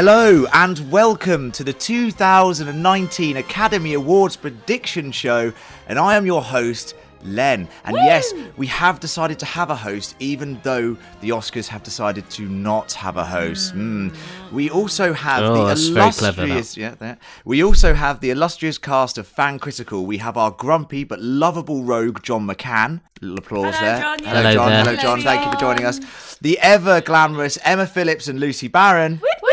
Hello and welcome to the 2019 Academy Awards prediction show, and I am your host, Len. And Woo! Yes, we have decided to have a host, even though the Oscars have decided to not have a host. We also have the illustrious cast of Fan Critical. We have our grumpy but lovable rogue, John McCann. Little applause. Hello, there. John. Hello, John. Hello, John. Thank you for joining us. The ever glamorous Emma Phillips and Lucy Barron. Woo! Woo!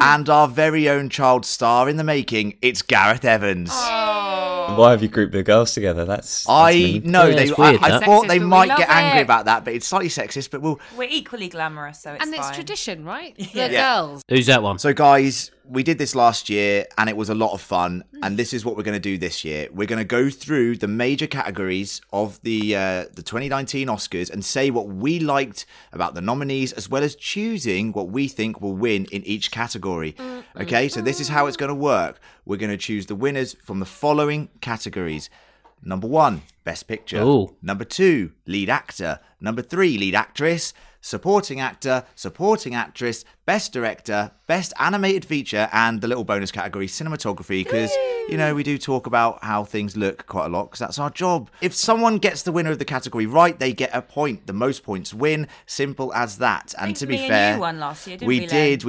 And our very own child star in the making, it's Gareth Evans. Oh. Why have you grouped the girls together? I thought they might get angry about that, but it's slightly sexist. But we're equally glamorous, so it's fine. And it's tradition, right? The girls. Who's that one? So, guys, we did this last year, and it was a lot of fun. And this is what we're going to do this year. We're going to go through the major categories of the 2019 Oscars and say what we liked about the nominees, as well as choosing what we think will win in each category. Okay, so this is how it's going to work. We're going to choose the winners from the following categories. Number 1, Best Picture. Ooh. Number 2, Lead Actor. Number 3, Lead Actress. Supporting Actor, Supporting Actress, Best Director, Best Animated Feature, and the little bonus category, Cinematography, because, you know, we do talk about how things look quite a lot, because that's our job. If someone gets the winner of the category right, they get a point. The most points win. Simple as that. And to be fair, you won last year, didn't we?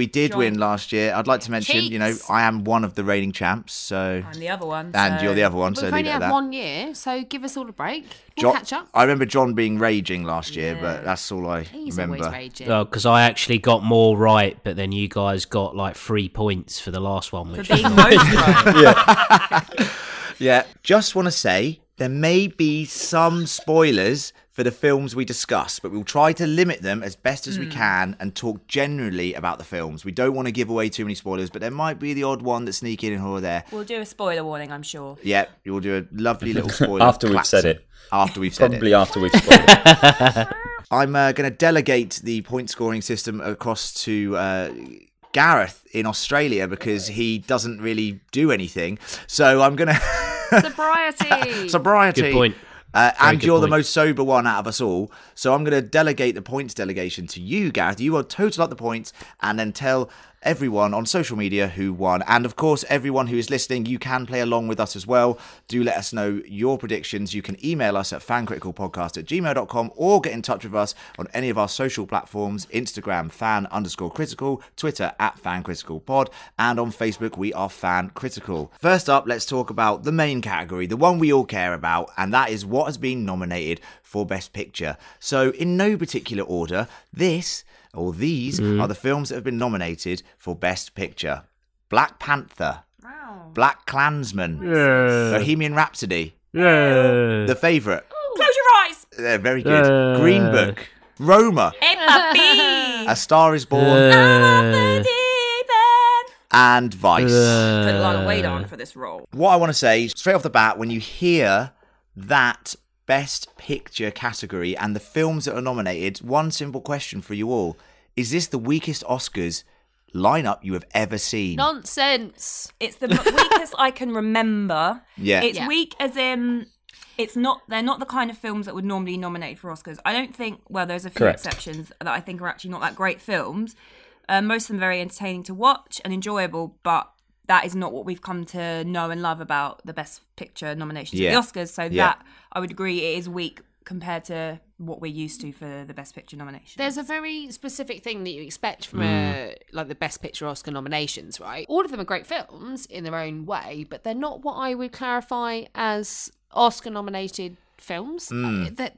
We did win last year. I'd like to mention, you know, I am one of the reigning champs, so... I'm the other one. And you're the other one, so leave it at that. We've only had 1 year, so give us all a break. We'll catch up. I remember John being raging last year, but that's all I remember. Because I actually got more right, but then you guys got like 3 points for the last one. Which is right. Yeah. Just want to say there may be some spoilers for the films we discuss, but we'll try to limit them as best as we can and talk generally about the films. We don't want to give away too many spoilers, but there might be the odd one that sneak in or there. We'll do a spoiler warning, I'm sure. Yeah, you'll do a lovely little spoiler. After we've said it. I'm going to delegate the point scoring system across to Gareth in Australia, because he doesn't really do anything. So I'm going to... Sobriety. Good point. And you're the most sober one out of us all. So I'm going to delegate the points delegation to you, Gareth. You will total up the points and then tell everyone on social media who won. And of course, everyone who is listening, you can play along with us as well. Do let us know your predictions. You can email us at fancriticalpodcast@gmail.com or get in touch with us on any of our social platforms. Instagram, fan_critical. Twitter, @fancriticalpod. And on Facebook, we are Fan Critical. First up, let's talk about the main category, the one we all care about, and that is what has been nominated for Best Picture. So in no particular order, these are the films that have been nominated for Best Picture. Black Panther. Wow. Black Klansman. Yeah. Bohemian Rhapsody. Yeah. The Favourite. Ooh. Close your eyes. Very good. Yeah. Green Book. Roma. A Star is Born. Yeah. And Vice. Yeah. Put a lot of weight on for this role. What I want to say, straight off the bat, when you hear that Best Picture category and the films that are nominated, one simple question for you all. Is this the weakest Oscars lineup you have ever seen? Nonsense. It's the weakest I can remember. Yeah. It's weak as in they're not the kind of films that would normally nominate for Oscars. I don't think, well, there's a few exceptions that I think are actually not that great films. Most of them very entertaining to watch and enjoyable, but that is not what we've come to know and love about the Best Picture nominations at the Oscars. So that, I would agree, it is weak compared to what we're used to for the Best Picture nomination. There's a very specific thing that you expect from the Best Picture Oscar nominations, right? All of them are great films in their own way, but they're not what I would clarify as Oscar-nominated films. They're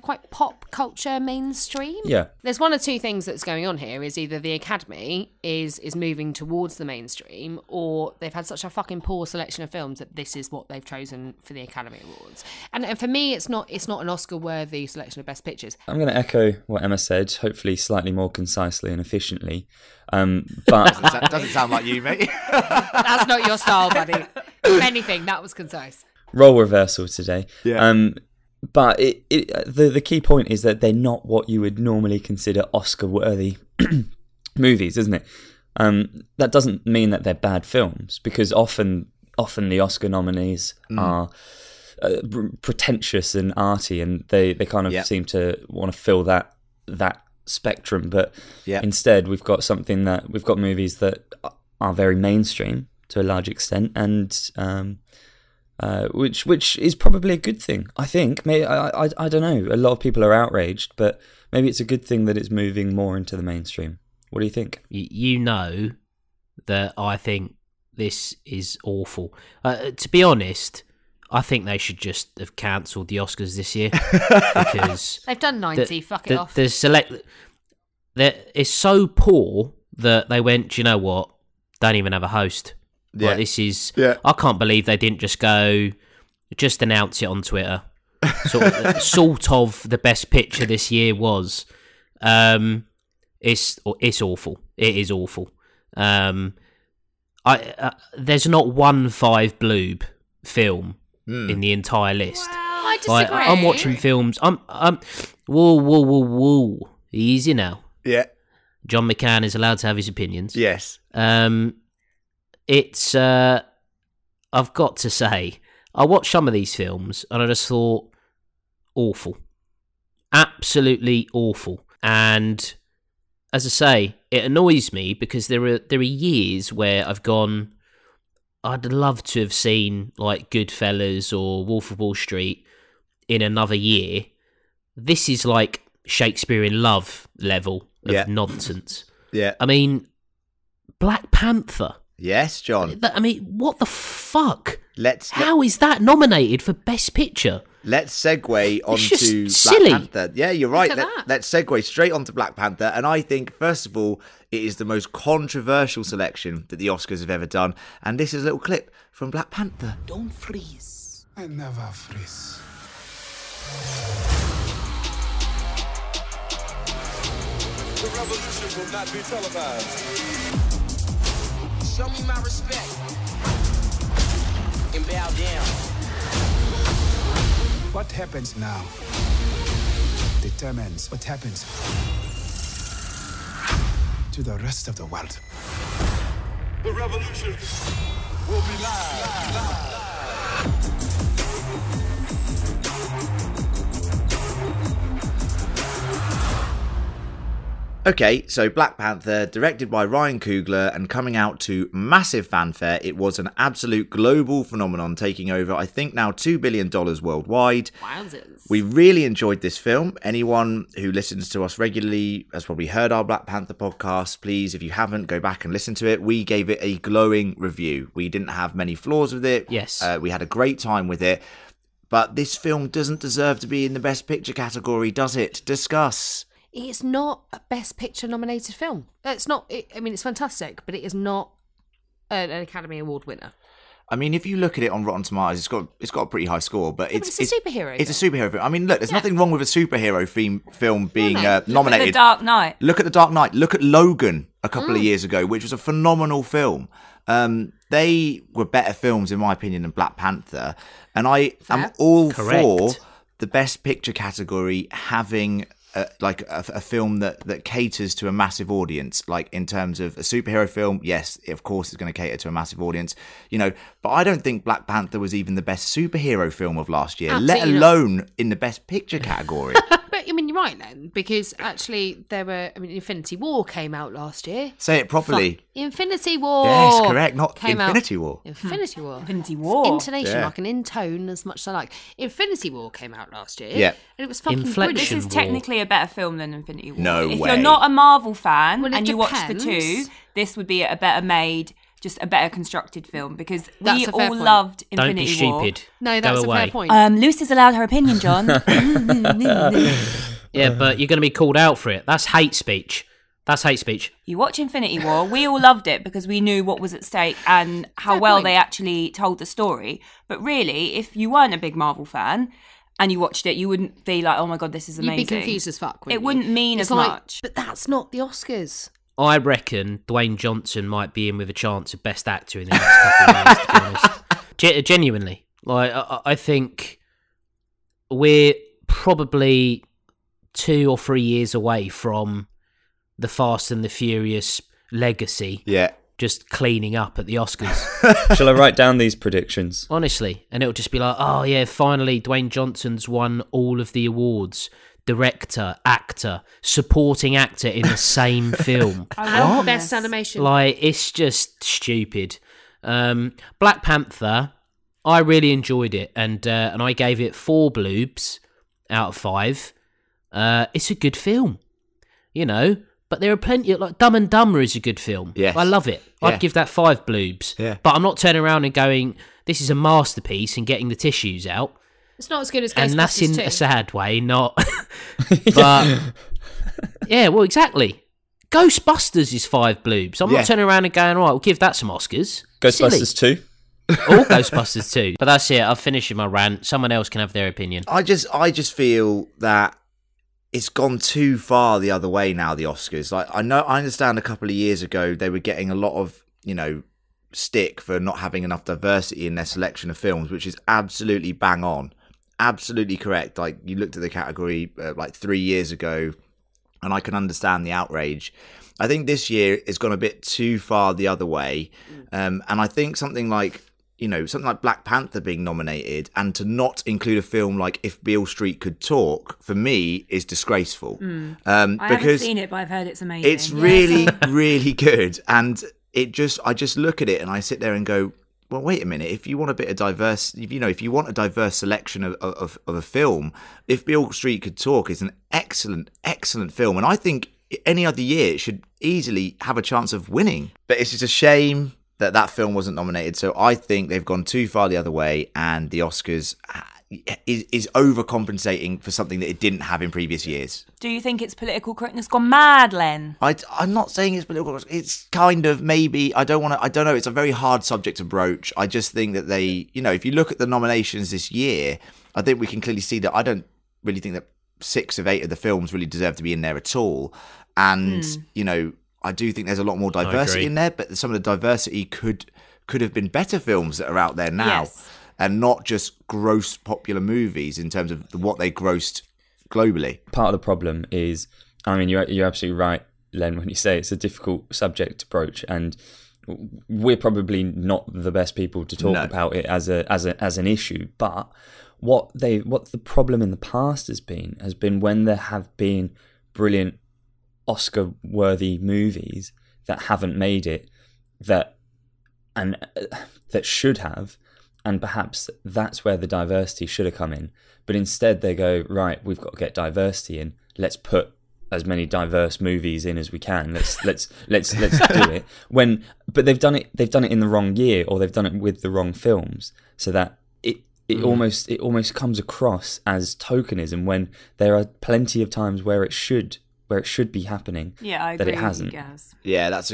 quite pop culture mainstream. Yeah, there's one or two things that's going on here. Is either the Academy is moving towards the mainstream, or they've had such a fucking poor selection of films that this is what they've chosen for the Academy Awards. And for me, it's not an Oscar worthy selection of Best Pictures. I'm going to echo what Emma said, hopefully slightly more concisely and efficiently. But doesn't sound like you, mate. That's not your style, buddy. If anything, that was concise. Role reversal today. Yeah. But the key point is that they're not what you would normally consider Oscar-worthy movies, isn't it? That doesn't mean that they're bad films, because often the Oscar nominees are pretentious and arty, and they kind of seem to want to fill that spectrum, but instead we've got movies that are very mainstream to a large extent, and which is probably a good thing, I think. Maybe, I don't know. A lot of people are outraged, but maybe it's a good thing that it's moving more into the mainstream. What do you think? You know that I think this is awful. To be honest, I think they should just have cancelled the Oscars this year, because they've done 90. Fuck it off. It's so poor that they went, do you know what? Don't even have a host. Yeah. Like, this is. Yeah. I can't believe they didn't just announce it on Twitter. Sort of the best picture this year was. It's awful. It is awful. There's not 1 5 bloob film in the entire list. Well, I disagree. Like, I'm watching films. I'm whoa. Easy now. Yeah. John McCann is allowed to have his opinions. Yes. It's I've got to say, I watched some of these films and I just thought, awful. Absolutely awful. And as I say, it annoys me because there are years where I've gone, I'd love to have seen like Goodfellas or Wolf of Wall Street in another year. This is like Shakespeare in Love level of nonsense. Yeah. I mean, Black Panther. Yes, John. I mean, what the fuck? How is that nominated for Best Picture? Let's segue onto Black Panther. Yeah, you're right. Let's segue straight onto Black Panther. And I think, first of all, it is the most controversial selection that the Oscars have ever done. And this is a little clip from Black Panther. Don't freeze. I never freeze. The revolution will not be televised. Show me my respect and bow down. What happens now determines what happens to the rest of the world. The revolution will be live. Okay, so Black Panther, directed by Ryan Coogler and coming out to massive fanfare, it was an absolute global phenomenon, taking over, I think, now $2 billion worldwide. Wowzers. We really enjoyed this film. Anyone who listens to us regularly has probably heard our Black Panther podcast. Please, if you haven't, go back and listen to it. We gave it a glowing review. We didn't have many flaws with it. Yes. We had a great time with it. But this film doesn't deserve to be in the Best Picture category, does it? Discuss. It's not a Best Picture nominated film. It's not. I mean, it's fantastic, but it is not an Academy Award winner. I mean, if you look at it on Rotten Tomatoes, it's got a pretty high score, but it's a superhero. It's a superhero film. I mean, look, there's nothing wrong with a superhero film being nominated. Look at The Dark Knight. Look at Logan a couple of years ago, which was a phenomenal film. They were better films, in my opinion, than Black Panther, and I am all for the Best Picture category having. Like a film that caters to a massive audience, like in terms of a superhero film, yes, of course it's going to cater to a massive audience, you know, but I don't think Black Panther was even the best superhero film of last year, absolutely, let alone in the Best Picture category. But I mean, you're right then, because actually Infinity War came out last year. Say it properly. Infinity War. Yes, correct, not Infinity War. Infinity War. Infinity War. Intonation, I can intone as much as I like. Infinity War came out last year. Yeah. And it was fucking brilliant. This is technically a better film than Infinity War. No way. If you're not a Marvel fan you watch the two, this would be a better made, just a better constructed film, because we all loved Infinity War. Don't be stupid. No, that's a fair point. Lucy's allowed her opinion, John. Yeah, but you're going to be called out for it. That's hate speech. You watch Infinity War. We all loved it because we knew what was at stake and how well they actually told the story. But really, if you weren't a big Marvel fan and you watched it, you wouldn't be like, oh my God, this is amazing. You'd be confused as fuck. It wouldn't mean as much. But that's not the Oscars. I reckon Dwayne Johnson might be in with a chance of Best Actor in the next couple of years, to be honest. Genuinely. Like, I think we're probably 2 or 3 years away from the Fast and the Furious legacy. Yeah. Just cleaning up at the Oscars. Shall I write down these predictions? Honestly. And it'll just be like, oh yeah, finally Dwayne Johnson's won all of the awards. director, actor, supporting actor in the same film. And best animation. Like, it's just stupid. Black Panther, I really enjoyed it, and I gave it 4 bloobs out of 5. It's a good film, you know. But there are plenty of, like, Dumb and Dumber is a good film. Yes. I love it. Yeah. I'd give that 5 bloobs. Yeah. But I'm not turning around and going, this is a masterpiece, and getting the tissues out. It's not as good as Ghostbusters 2. And that's in a sad way, not... But, yeah, well, exactly. Ghostbusters is 5 bloobs. I'm not turning around and going, all right, we'll give that some Oscars. Ghostbusters 2. All Ghostbusters 2. But that's it. I've finished my rant. Someone else can have their opinion. I just feel that it's gone too far the other way now, the Oscars. Like, I understand a couple of years ago they were getting a lot of, you know, stick for not having enough diversity in their selection of films, which is absolutely bang on. Absolutely correct. Like, you looked at the category like 3 years ago, and I can understand the outrage. I think this year it's gone a bit too far the other way. And I think something like Black Panther being nominated and to not include a film like If Beale Street Could Talk, for me, is disgraceful. I haven't seen it, but I've heard it's amazing. It's really, really good. And I just look at it and I sit there and go, well, wait a minute. If you want a bit of diverse, if you want a diverse selection of a film, If Beale Street Could Talk is an excellent, excellent film. And I think any other year it should easily have a chance of winning. But it's just a shame that film wasn't nominated. So I think they've gone too far the other way, and the Oscars is overcompensating for something that it didn't have in previous years. Do you think it's political correctness gone mad, Len? I'm not saying it's political correctness. It's kind of maybe, I don't know. It's a very hard subject to broach. I just think that they, if you look at the nominations this year, I think we can clearly see that I don't really think that 6 of 8 of the films really deserve to be in there at all. And, I do think there's a lot more diversity in there, but some of the diversity could have been better films that are out there now, and not just gross popular movies in terms of what they grossed globally. Part of the problem is, I mean, you're absolutely right, Len, when you say it's a difficult subject to broach, and we're probably not the best people to talk about it as an issue. But what the problem in the past has been when there have been brilliant Oscar-worthy movies that haven't made it, that should have, and perhaps that's where the diversity should have come in. But instead they go, right, we've got to get diversity in. Let's put as many diverse movies in as we can. Let's do it. But they've done it in the wrong year, or they've done it with the wrong films, so that it almost comes across as tokenism when there are plenty of times where it should be happening. Yeah, I agree. That it hasn't. Yeah, that's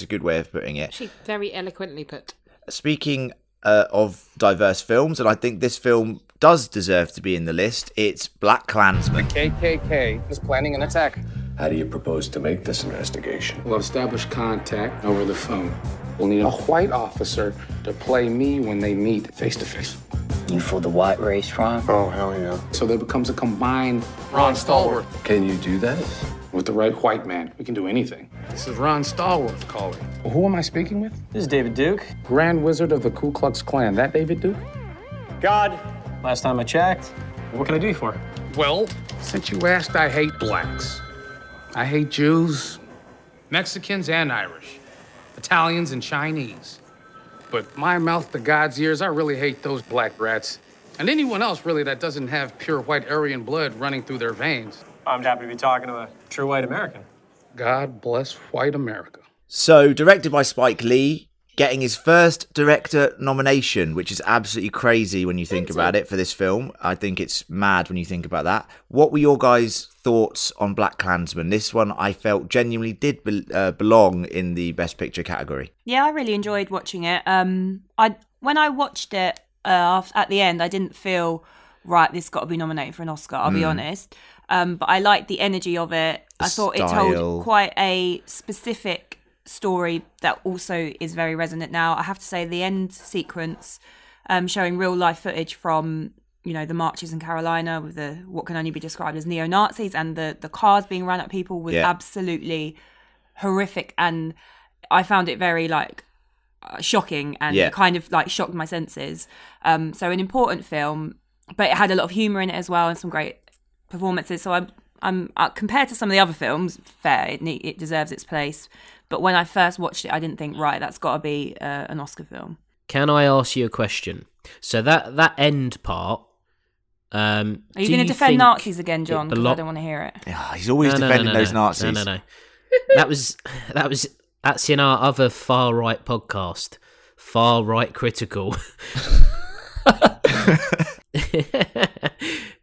a good way of putting it. Actually, very eloquently put. Speaking of diverse films, and I think this film does deserve to be in the list, it's Black Klansman. The KKK is planning an attack. How do you propose to make this investigation? We'll establish contact over the phone. We'll need a white officer to play me when they meet face to face. You for the white race, Ron? Oh, hell yeah. So there becomes a combined Ron Stallworth. Can you do that? With the right white man, we can do anything. This is Ron Stallworth calling. Who am I speaking with? This is David Duke. Grand Wizard of the Ku Klux Klan. That David Duke? God. Last time I checked. What can I do for it? Well, since you asked, I hate blacks. I hate Jews, Mexicans and Irish, Italians and Chinese. But my mouth to God's ears, I really hate those black rats. And anyone else, really, that doesn't have pure white Aryan blood running through their veins. I'm happy to be talking to a true white American. God bless white America. So, directed by Spike Lee, getting his first director nomination, which is absolutely crazy when you think about it, for this film. I think it's mad when you think about that. What were your guys' thoughts on Black Klansman? This one I felt genuinely did belong in the Best Picture category. Yeah, I really enjoyed watching it. When I watched it at the end, I didn't feel, right, this got to be nominated for an Oscar, I'll be honest. But I liked the energy of it. I thought it told quite a specific story that also is very resonant now. I have to say, the end sequence, showing real life footage from the marches in Carolina with the what can only be described as neo-Nazis and the cars being run at people was absolutely horrific, and I found it very shocking, and it kind of shocked my senses. So an important film, but it had a lot of humor in it as well, and some great performances. So I'm compared to some of the other films, fair, it deserves its place. But when I first watched it, I didn't think, right, that's got to be an Oscar film. Can I ask you a question? So that end part. Are you going to defend Nazis again, John? Because I don't want to hear it. Oh, he's always defending those Nazis. No. That's in our other far right podcast, Far Right Critical.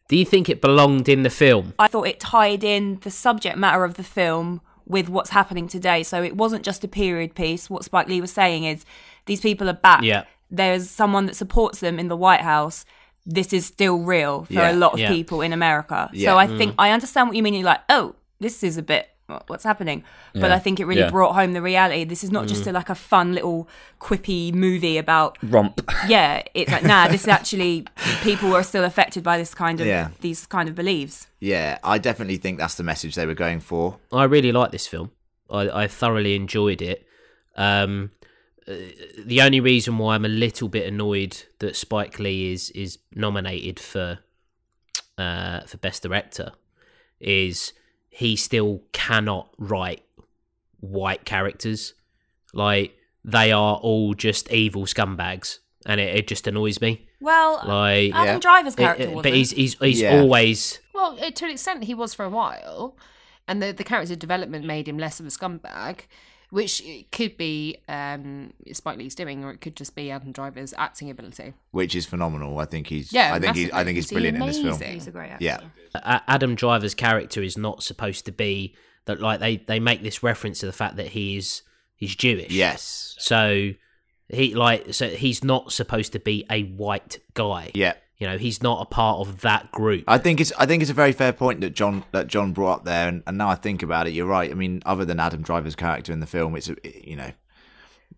Do you think it belonged in the film? I thought it tied in the subject matter of the film with what's happening today. So it wasn't just a period piece. What Spike Lee was saying is these people are back. Yeah. There's someone that supports them in the White House. This is still real for a lot of people in America. Yeah. So I think I understand what you mean. You're like, oh, this is a bit what's happening. But I think it really brought home the reality. This is not just a fun little quippy movie about... Romp. Yeah, it's like, nah, this is actually... People are still affected by this kind of these kind of beliefs. Yeah, I definitely think that's the message they were going for. I really like this film. I thoroughly enjoyed it. The only reason why I'm a little bit annoyed that Spike Lee is nominated for Best Director is he still cannot write white characters. Like, they are all just evil scumbags, and it just annoys me. Well, like, Adam Driver's character wasn't. But he's always... Well, to an extent he was for a while, and the character development made him less of a scumbag, which could be Spike Lee's doing, or it could just be Adam Driver's acting ability, which is phenomenal. I think he's, I think he's brilliant amazing. In this film. He's a great actor. Yeah, Adam Driver's character is not supposed to be that. Like they make this reference to the fact that he's Jewish. Yes. So he's not supposed to be a white guy. Yeah. You know, he's not a part of that group. I think it's a very fair point that John brought up there, and now I think about it, you're right. I mean, other than Adam Driver's character in the film,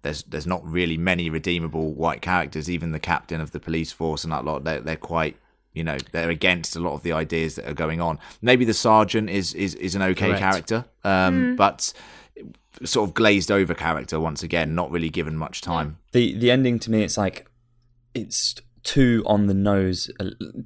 there's not really many redeemable white characters. Even the captain of the police force and that lot, they're quite, they're against a lot of the ideas that are going on. Maybe the sergeant is an okay character, but sort of glazed over character once again, not really given much time. The ending to me, it's like it's too on the nose.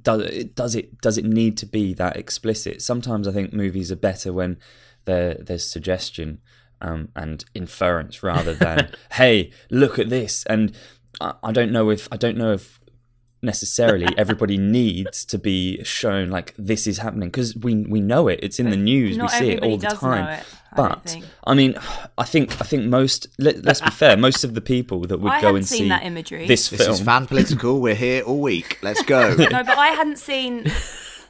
Does it need to be that explicit? Sometimes I think movies are better when there's suggestion and inference rather than hey, look at this. And I don't know if necessarily everybody needs to be shown like this is happening, because we know it's in the news, we see it all the time. But I mean, I think most, let's be fair, most of the people that would go and see that imagery, this film is fan political, we're here all week, let's go. No, but I hadn't seen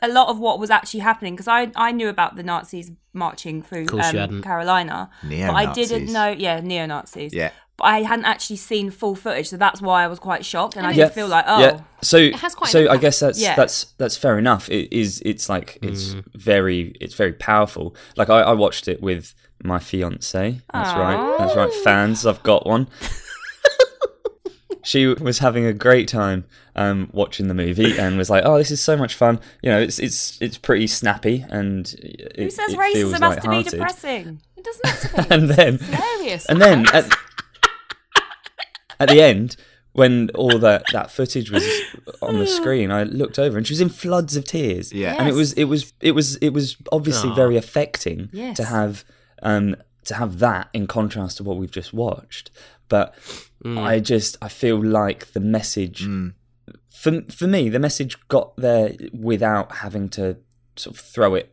a lot of what was actually happening, because I knew about the Nazis marching through Carolina, neo-Nazis. But I didn't know neo-Nazis. Yeah. But I hadn't actually seen full footage, so that's why I was quite shocked, and I did feel like, oh, yeah. So I guess that's fair enough. It's very powerful. Like I watched it with my fiance. That's Aww. Right. That's right. Fans, I've got one. She was having a great time watching the movie and was like, "Oh, this is so much fun." You know, it's pretty snappy and it, who says it racism has to be depressing? It doesn't have to be. It's hilarious. And then. At the end, when all that footage was on the screen, I looked over and she was in floods of tears. Yeah. Yes. And it was obviously very affecting to have that in contrast to what we've just watched. But I feel like the message for me, the message got there without having to sort of throw it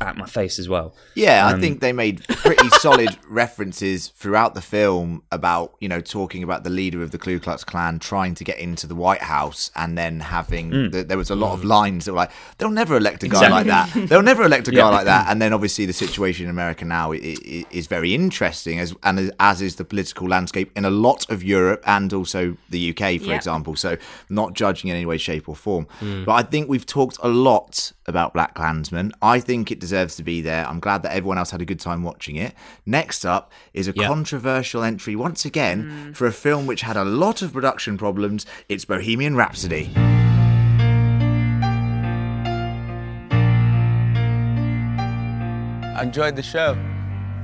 at my face as well. Yeah, I think they made pretty solid references throughout the film about, talking about the leader of the Ku Klux Klan trying to get into the White House, and then having there was a lot of lines that were like, they'll never elect a guy like that. They'll never elect a guy like that. And then obviously the situation in America now is very interesting, as is the political landscape in a lot of Europe and also the UK, for example. So not judging in any way, shape or form. But I think we've talked a lot about Black Klansman. I think it deserves to be there. I'm glad that everyone else had a good time watching it. Next up is a controversial entry once again for a film which had a lot of production problems. It's Bohemian Rhapsody. I enjoyed the show.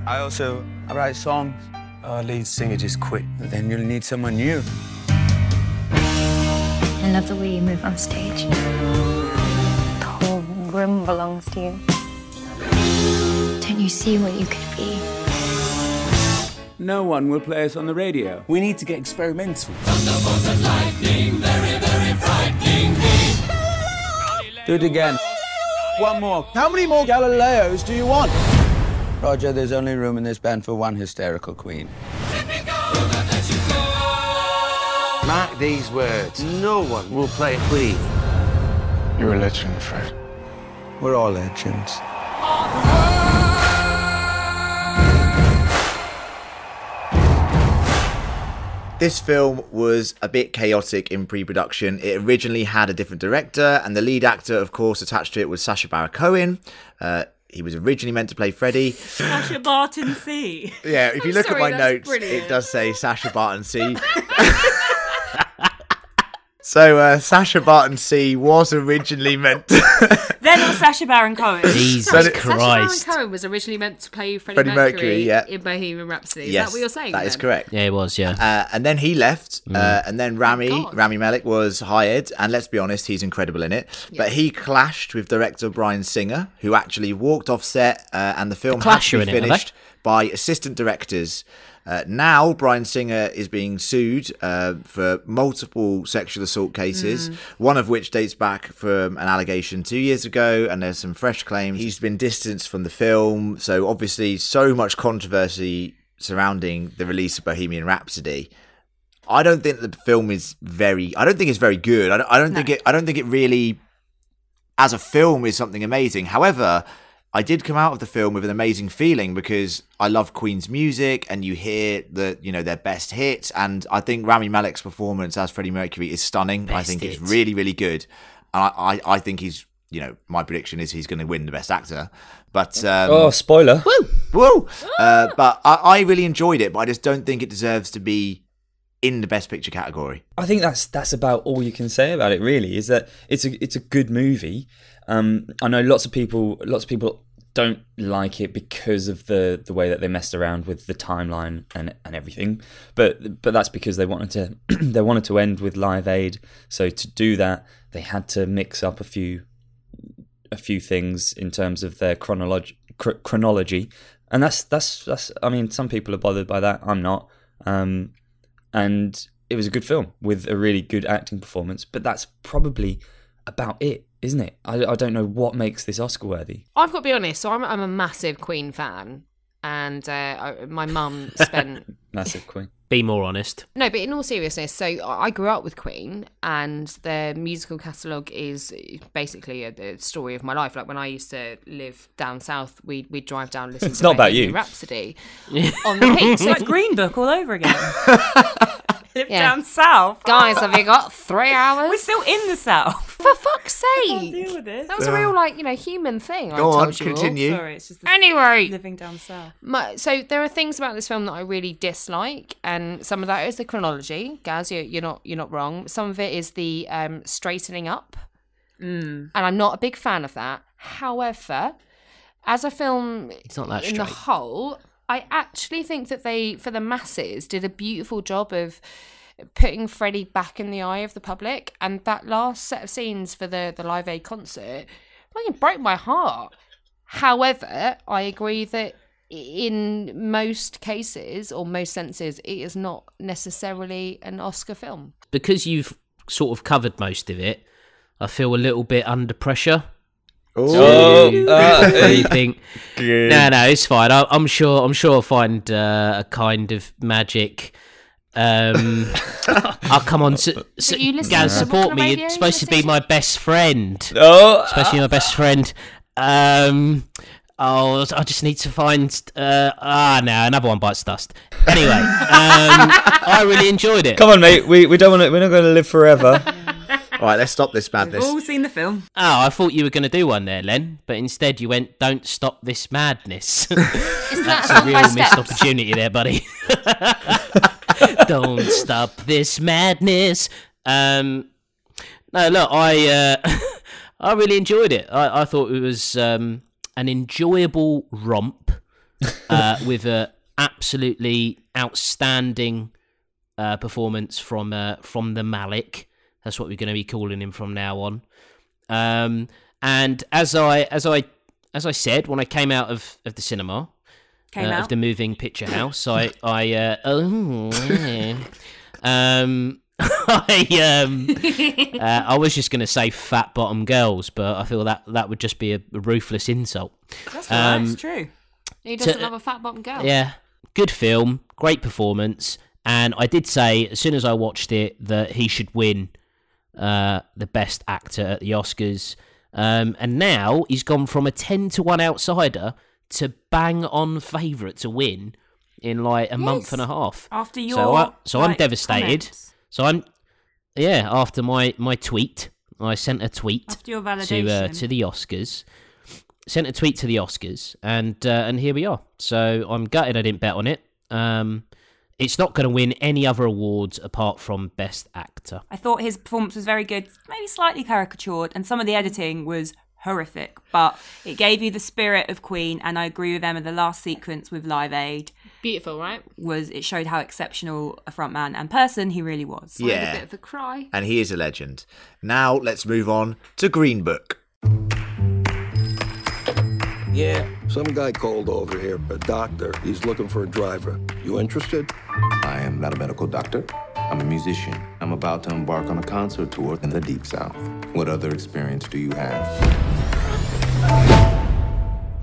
I also write songs. Our lead singer just quit. Then you'll need someone new. I love the way you move on stage. room belongs to you. Don't you see what you could be? No one will play us on the radio. We need to get experimental. Thunderbolts and lightning, very, very frightening. Do it again. One more. How many more Galileos do you want? Roger, there's only room in this band for one hysterical queen. Let me go, let you go. Mark these words. No one will play Queen. You're a legend, Fred. We're all legends. This film was a bit chaotic in pre-production. It originally had a different director, and the lead actor, of course, attached to it was Sacha Baron Cohen. He was originally meant to play Freddy. Sacha Barton C. Yeah, if you look at my notes, brilliant. It does say Sacha Barton C. So Sacha Barton C was originally meant to... Then it was Sacha Baron Cohen. Jesus Christ. Sacha Baron Cohen was originally meant to play Freddie Mercury yeah. in Bohemian Rhapsody. Yes, is that what you're saying? That is correct. Yeah, it was, yeah. And then he left, and then Rami Malek was hired, and let's be honest, he's incredible in it. Yeah. But he clashed with director Brian Singer, who actually walked off set, and the film had to be finished by assistant directors. Now, Brian Singer is being sued for multiple sexual assault cases, one of which dates back from an allegation 2 years ago, and there's some fresh claims. He's been distanced from the film, so obviously so much controversy surrounding the release of Bohemian Rhapsody. I don't think the film is very... I don't think it's very good. I don't think it really, as a film, is something amazing. However... I did come out of the film with an amazing feeling because I love Queen's music, and you hear their best hits, and I think Rami Malek's performance as Freddie Mercury is stunning. Best I think hit. It's really, really good. And I think he's, my prediction is he's going to win the Best Actor. But spoiler! Woo! But I really enjoyed it, but I just don't think it deserves to be in the Best Picture category. I think that's about all you can say about it. Really, is that it's a good movie. I know lots of people don't like it because of the way that they messed around with the timeline and everything, but that's because they wanted to end with Live Aid. So to do that, they had to mix up a few things in terms of their chronology, and that's. I mean, some people are bothered by that. I'm not. And it was a good film with a really good acting performance, but that's probably about it. Isn't it? I don't know what makes this Oscar worthy. I've got to be honest. So I'm a massive Queen fan, and my mum spent massive Queen. Be more honest. No, but in all seriousness, so I grew up with Queen, and their musical catalogue is basically the story of my life. Like when I used to live down south, we'd drive down listening to Bohemian Rhapsody on the beach. It's like Green Book all over again. Down south. Guys, have you got 3 hours? We're still in the south. For fuck's sake. I can't deal with this. That was a real, human thing. Go on, continue. Sorry, it's just anyway. Living down south. So there are things about this film that I really dislike, and some of that is the chronology. Gaz, you're not wrong. Some of it is the straightening up, and I'm not a big fan of that. However, as a film it's not that in the whole... I actually think that they, for the masses, did a beautiful job of putting Freddie back in the eye of the public. And that last set of scenes for the Live Aid concert fucking broke my heart. However, I agree that in most cases or most senses, it is not necessarily an Oscar film. Because you've sort of covered most of it, I feel a little bit under pressure. No, it's fine. I'm sure I'll find a kind of magic. I'll come on. Gaz, support me. You're supposed to be my best friend. Especially my best friend. I just need to find. Another one bites dust. Anyway, I really enjoyed it. Come on, mate. We don't want to. We're not going to live forever. All right, let's stop this madness. We've all seen the film. Oh, I thought you were going to do one there, Len, but instead you went, don't stop this madness. That's a real missed opportunity there, buddy. Don't stop this madness. No, look, I really enjoyed it. I thought it was an enjoyable romp with an absolutely outstanding performance from the Malek. That's what we're going to be calling him from now on. And as I said, when I came out of the cinema, of the moving picture house, I was just going to say fat bottom girls, but I feel that would just be a ruthless insult. That's right, it's true. He doesn't love a fat bottom girl. Yeah, good film, great performance, and I did say as soon as I watched it that he should win the best actor at the Oscars. And now he's gone from a 10-1 outsider to bang on favourite to win in like a month and a half. After your I'm devastated. Comments. So I'm, after my tweet, I sent a tweet after your validation to the Oscars. Sent a tweet to the Oscars, and here we are. So I'm gutted I didn't bet on it. It's not going to win any other awards apart from Best Actor. I thought his performance was very good, maybe slightly caricatured, and some of the editing was horrific, but it gave you the spirit of Queen, and I agree with Emma, the last sequence with Live Aid. Beautiful, right? It showed how exceptional a frontman and person he really was. Yeah. I had a bit of a cry. And he is a legend. Now let's move on to Green Book. Yeah. Some guy called over here, a doctor. He's looking for a driver. You interested? I am not a medical doctor. I'm a musician. I'm about to embark on a concert tour in the Deep South. What other experience do you have?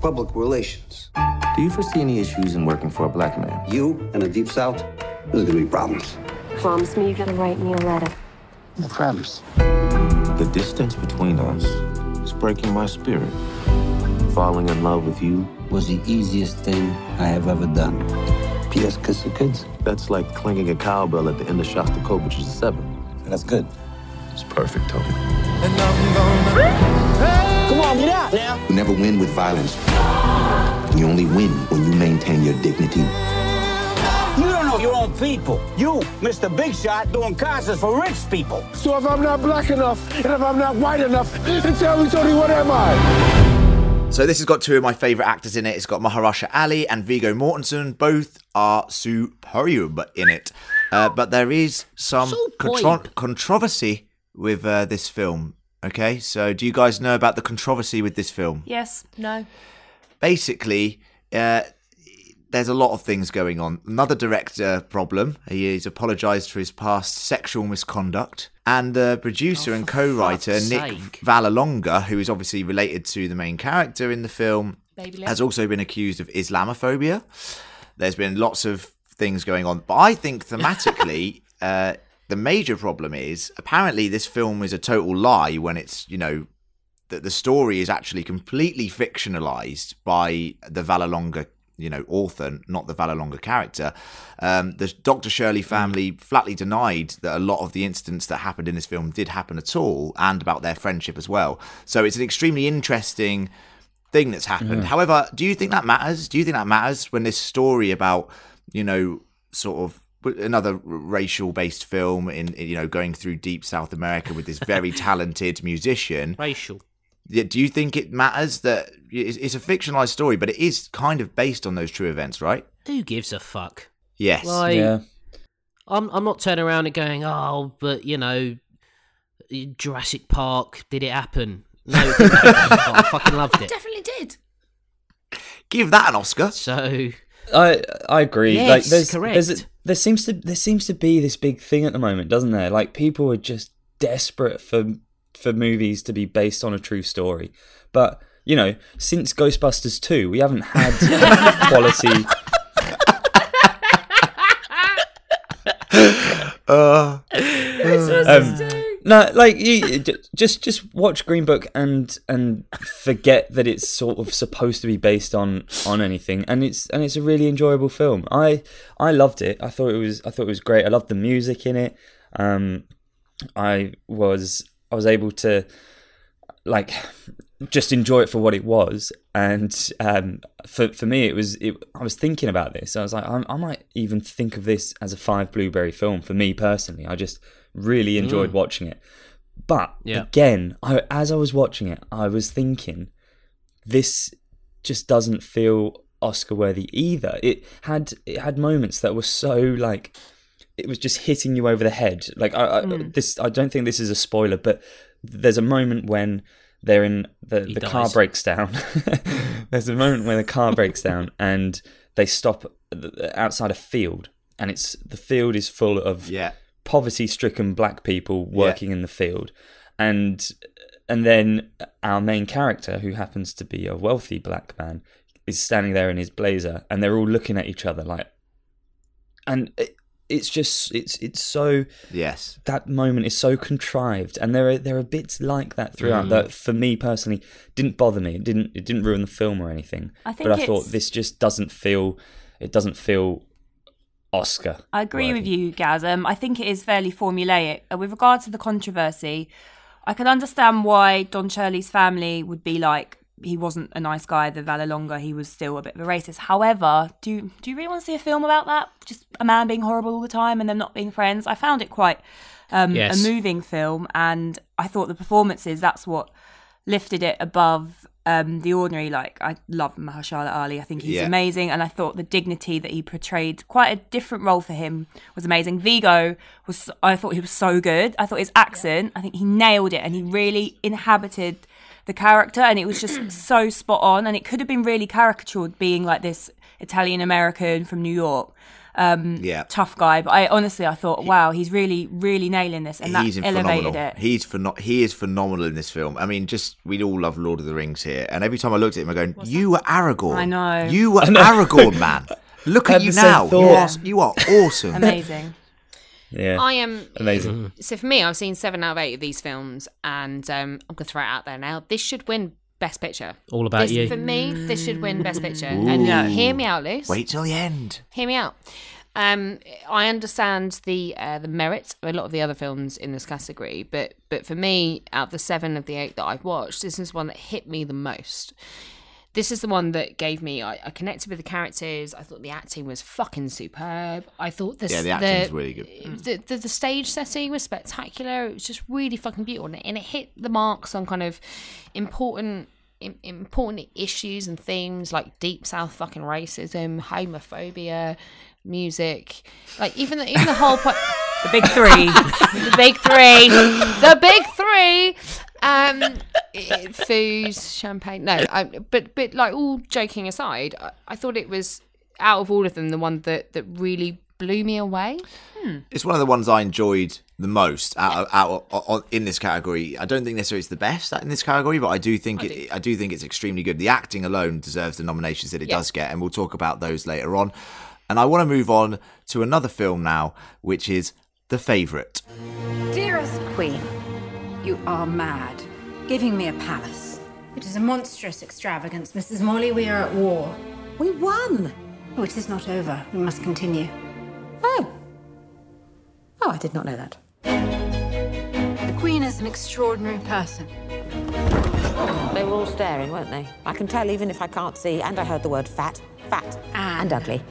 Public relations. Do you foresee any issues in working for a black man? You and the Deep South? There's gonna be problems. Promise me you're gonna write me a letter. No problems. The distance between us is breaking my spirit. Falling in love with you was the easiest thing I have ever done. P.S. Kiss the kids. That's like clanging a cowbell at the end of Shostakovich's 7. And that's good. It's perfect, Tony. And I'm gonna... Come on, get out now. You never win with violence. You only win when you maintain your dignity. You don't know your own people. You, Mr. Big Shot, doing concerts for rich people. So if I'm not black enough, and if I'm not white enough, then tell me, Tony, what am I? So this has got two of my favourite actors in it. It's got Mahershala Ali and Viggo Mortensen. Both are superb in it. But there is some controversy with this film. Okay, so do you guys know about the controversy with this film? Yes, no. Basically, there's a lot of things going on. Another director problem. He's apologised for his past sexual misconduct. And the producer and co-writer, Nick Vallelonga, who is obviously related to the main character in the film, has also been accused of Islamophobia. There's been lots of things going on. But I think thematically, the major problem is apparently this film is a total lie when it's, that the story is actually completely fictionalised by the Vallelonga character. Author, not the Vallelonga character. The Dr. Shirley family flatly denied that a lot of the incidents that happened in this film did happen at all, and about their friendship as well. So it's an extremely interesting thing that's happened. However, do you think that matters? Do you think that matters when this story about, sort of another racial-based film in going through deep South America with this very talented musician? Racial. Do you think it matters that it's a fictionalized story, but it is kind of based on those true events, right? Who gives a fuck? Yes. I'm not turning around and going, Jurassic Park, did it happen? No, it didn't happen. I fucking loved it. It definitely did. Give that an Oscar. So I agree. Yes, correct. There seems to be this big thing at the moment, doesn't there? Like people are just desperate for movies to be based on a true story. But, since Ghostbusters 2, we haven't had quality. No, you just watch Green Book and forget that it's sort of supposed to be based on anything, and it's a really enjoyable film. I loved it. I thought it was great. I loved the music in it. I was able to just enjoy it for what it was, and for me I was thinking about this. I was like, I might even think of this as a 5 blueberry film for me personally. I just really enjoyed watching it. But again, as I was watching it, I was thinking this just doesn't feel Oscar worthy either. It had moments that were so it was just hitting you over the head. I don't think this is a spoiler, but there's a moment when They're in the car breaks down. There's a moment where the car breaks down and they stop outside a field, and it's the field is full of poverty-stricken black people working in the field, and then our main character, who happens to be a wealthy black man, is standing there in his blazer, and they're all looking at each other like, and it's so that moment is so contrived, and there are bits like that throughout that for me personally didn't bother me. It didn't ruin the film or anything. I thought this just doesn't feel Oscar. I agree with you, Gaz. I think it is fairly formulaic. With regards to the controversy, I can understand why Don Shirley's family would be like, he wasn't a nice guy, the Vallelonga, he was still a bit of a racist. However, do you really want to see a film about that? Just a man being horrible all the time and them not being friends? I found it quite a moving film, and I thought the performances, that's what lifted it above the ordinary. Like, I love Mahershala Ali. I think he's amazing, and I thought the dignity that he portrayed, quite a different role for him, was amazing. Vigo was, I thought he was so good. I thought his accent, I think he nailed it, and he really inhabited the character, and it was just so spot on, and it could have been really caricatured, being like this Italian American from New York, tough guy. But I thought, wow, he's really, really nailing this, and that elevated it. He is phenomenal in this film. I mean, just we all love Lord of the Rings here, and every time I looked at him, I go, "You were Aragorn. I know. You were Aragorn, man. Look at you now. You are awesome. Amazing." Yeah, I am amazing. So for me, I've seen 7 out of 8 of these films, and I'm gonna throw it out there now. This should win Best Picture. All about this, you. For me, this should win Best Picture. Ooh. And hear me out, Luce. Wait till the end. Hear me out. I understand the merit of a lot of the other films in this category, but for me, out of the 7 of the 8 that I've watched, this is one that hit me the most. This is the one that gave me. I connected with the characters. I thought the acting was fucking superb. I thought this. Yeah, the acting's really good. The stage setting was spectacular. It was just really fucking beautiful, and it hit the marks on kind of important issues and themes like deep South fucking racism, homophobia, music, like even the whole the big three, the big three. Food, champagne. No, but like all joking aside, I thought it was, out of all of them, the one that really blew me away. It's one of the ones I enjoyed the most out in this category. I don't think necessarily it's the best in this category, but I do think it's extremely good. The acting alone deserves the nominations that it does get, and we'll talk about those later on. And I want to move on to another film now, which is The Favourite. Dearest Queen, you are mad, giving me a palace. It is a monstrous extravagance, Mrs. Morley. We are at war. We won. Oh, it is not over. We must continue. Oh, I did not know that. The Queen is an extraordinary person. They were all staring, weren't they? I can tell even if I can't see, and I heard the word fat, and ugly.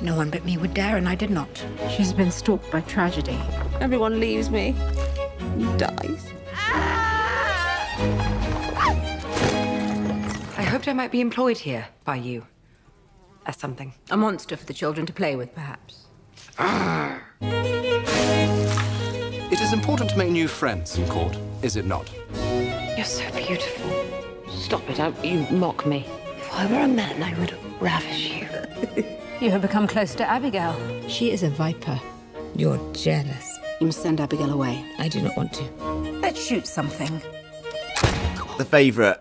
No one but me would dare, and I did not. She's been stalked by tragedy. Everyone leaves me. Dies. I hoped I might be employed here by you as something. A monster for the children to play with, perhaps. It is important to make new friends in court, is it not? You're so beautiful. Stop it, you mock me. If I were a man, I would ravish you. You have become close to Abigail. She is a viper. You're jealous. You must send Abigail away. I do not want to. Let's shoot something. The Favourite.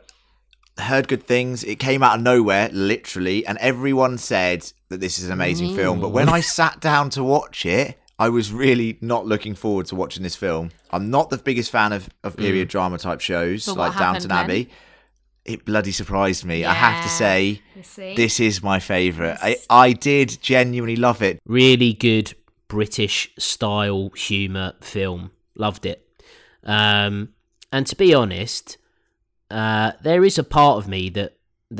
Heard good things. It came out of nowhere, literally, and everyone said that this is an amazing film. But when I sat down to watch it, I was really not looking forward to watching this film. I'm not the biggest fan of period drama type shows like Downton Abbey. It bloody surprised me. Yeah. I have to say, this is my favourite. I did genuinely love it. Really good British style humour film. Loved it. And to be honest, there is a part of me that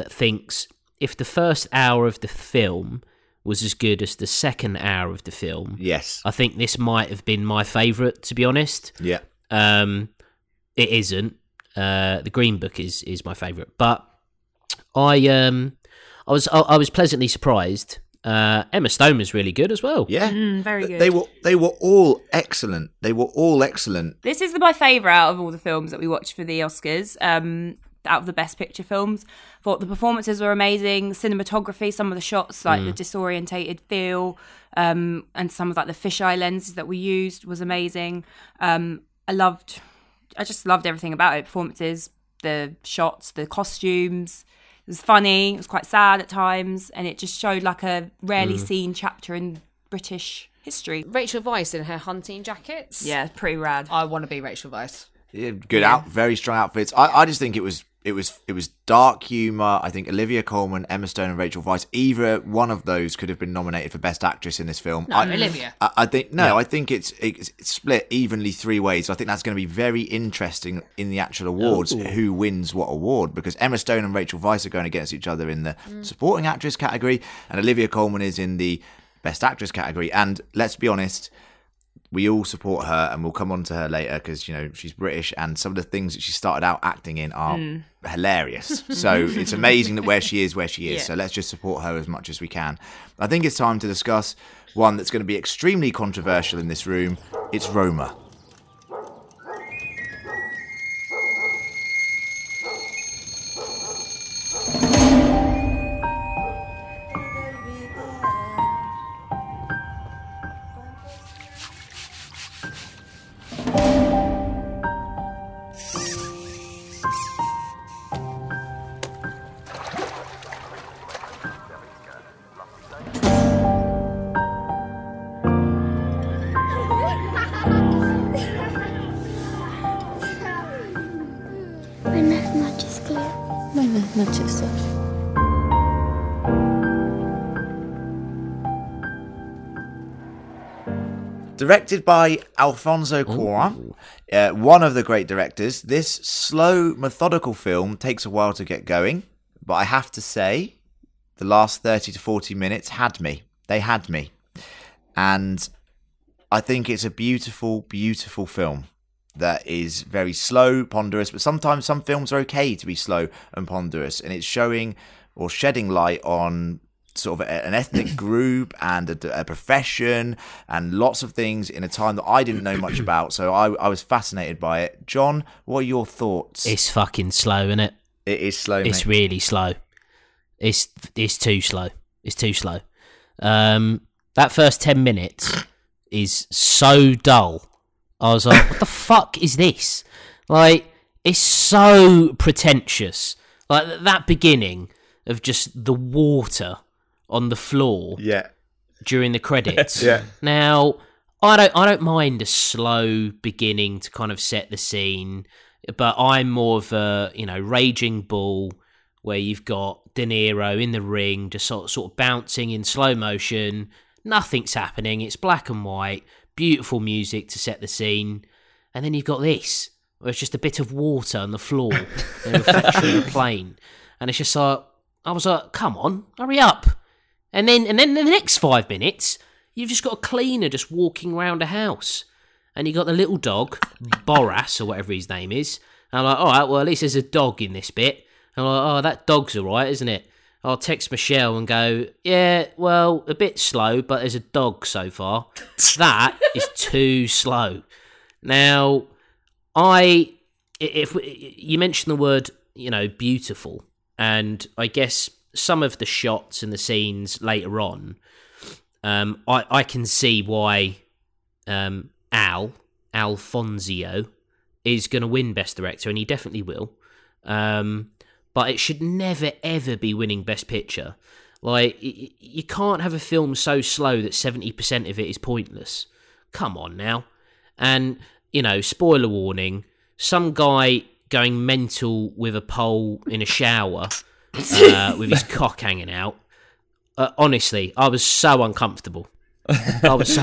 thinks if the first hour of the film was as good as the second hour of the film, I think this might have been my favourite, to be honest. Yeah. It isn't. The Green Book is my favourite. But I was pleasantly surprised Emma Stone was really good as well. Yeah, very good. They were all excellent. They were all excellent. This is my favourite out of all the films that we watched for the Oscars. Out of the Best Picture films, I thought the performances were amazing. Cinematography, some of the shots, like the disorientated feel, and some of like the fisheye lenses that we used was amazing. I just loved everything about it. Performances, the shots, the costumes. It was funny. It was quite sad at times, and it just showed like a rarely seen chapter in British history. Rachel Weisz in her hunting jackets. Yeah, pretty rad. I want to be Rachel Weisz. Yeah, very strong outfits. I just think it was dark humour. I think Olivia Colman, Emma Stone, and Rachel Weisz, either one of those could have been nominated for Best Actress in this film. No, Olivia. I think it's split evenly three ways. So I think that's going to be very interesting in the actual awards, who wins what award, because Emma Stone and Rachel Weisz are going against each other in the supporting actress category, and Olivia Colman is in the Best Actress category. And let's be honest, we all support her, and we'll come on to her later because, you know, she's British and some of the things that she started out acting in are hilarious. So it's amazing that where she is. Yeah. So let's just support her as much as we can. I think it's time to discuss one that's going to be extremely controversial in this room. It's Roma. Directed by Alfonso Cuarón, one of the great directors, this slow, methodical film takes a while to get going. But I have to say, the last 30 to 40 minutes had me. They had me. And I think it's a beautiful, beautiful film that is very slow, ponderous. But sometimes some films are okay to be slow and ponderous. And it's showing or shedding light on sort of an ethnic group and a profession and lots of things in a time that I didn't know much about. So I was fascinated by it. John, what are your thoughts? It's fucking slow, isn't it? It is slow, It's mate. Really slow. It's too slow. It's too slow. That first 10 minutes is so dull. I was like, what the fuck is this? Like, it's so pretentious. Like, that beginning of just the water on the floor during the credits. Yeah. Now, I don't mind a slow beginning to kind of set the scene, but I'm more of a, you know, raging bull where you've got De Niro in the ring just sort of bouncing in slow motion. Nothing's happening. It's black and white. Beautiful music to set the scene. And then you've got this, where it's just a bit of water on the floor and a reflection of a plane. And it's just like, I was like, come on, hurry up. And then the next 5 minutes, you've just got a cleaner just walking around a house. And you got the little dog, Boras, or whatever his name is. And I'm like, all right, well, at least there's a dog in this bit. And I'm like, oh, that dog's all right, isn't it? I'll text Michelle and go, yeah, well, a bit slow, but there's a dog so far. That is too slow. Now, if you mentioned the word, you know, beautiful, and I guess some of the shots and the scenes later on, I can see why Alfonso is going to win Best Director, and he definitely will. But it should never, ever be winning Best Picture. Like, you can't have a film so slow that 70% of it is pointless. Come on now. And, you know, spoiler warning, some guy going mental with a pole in a shower with his cock hanging out. Honestly, I was so uncomfortable. God. But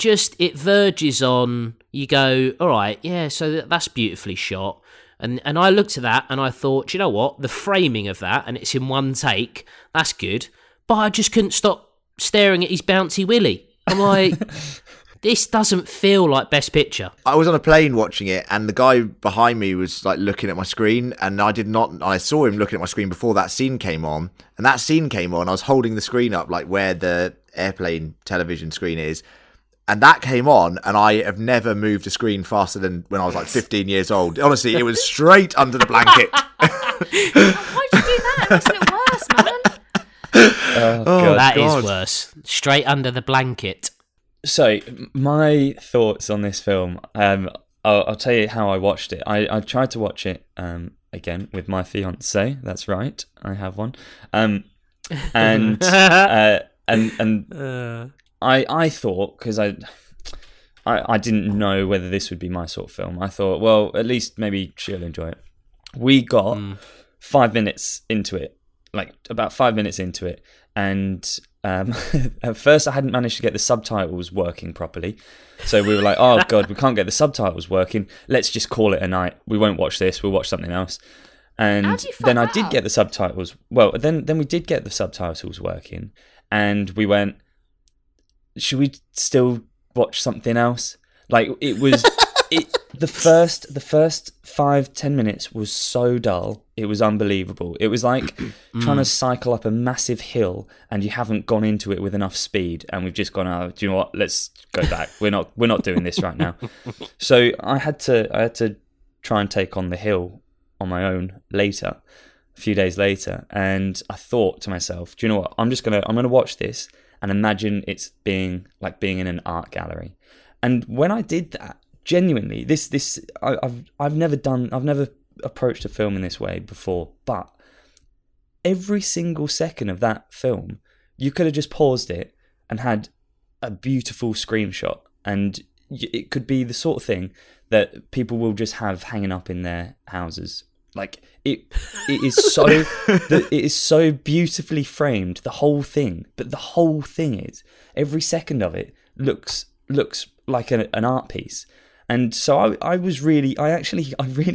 it verges on, you go, all right, yeah, so that's beautifully shot. And I looked at that and I thought, you know what, the framing of that, and it's in one take, that's good. But I just couldn't stop staring at his bouncy willy. I'm like, This doesn't feel like Best Picture. I was on a plane watching it, and the guy behind me was like looking at my screen, and I saw him looking at my screen before that scene came on, and that scene came on, I was holding the screen up like where the airplane television screen is, and that came on, and I have never moved a screen faster than when I was like 15 years old. Honestly, it was straight under the blanket. Why'd you do that? It makes it worse, man. That is worse. Straight under the blanket. So, my thoughts on this film, I'll tell you how I watched it. I tried to watch it again with my fiancé. That's right, I have one. I thought, because I didn't know whether this would be my sort of film. I thought, well, at least maybe she'll enjoy it. We got 5 minutes into it, and at first I hadn't managed to get the subtitles working properly. So we were like, oh, God, we can't get the subtitles working. Let's just call it a night. We won't watch this. We'll watch something else. And then I did get the subtitles. Well, then we did get the subtitles working, and we went, should we still watch something else? Like, it was the first 5-10 minutes was so dull. It was unbelievable. It was like trying to cycle up a massive hill, and you haven't gone into it with enough speed, and we've just gone, oh, do you know what? Let's go back. We're not doing this right now. So I had to try and take on the hill on my own later, a few days later, and I thought to myself, do you know what? I'm gonna watch this and imagine it's being in an art gallery. And when I did that, genuinely, I've never approached a film in this way before. But every single second of that film, you could have just paused it and had a beautiful screenshot, and it could be the sort of thing that people will just have hanging up in their houses. Like it is so beautifully framed, the whole thing. But the whole thing is, every second of it looks like an art piece. And so I really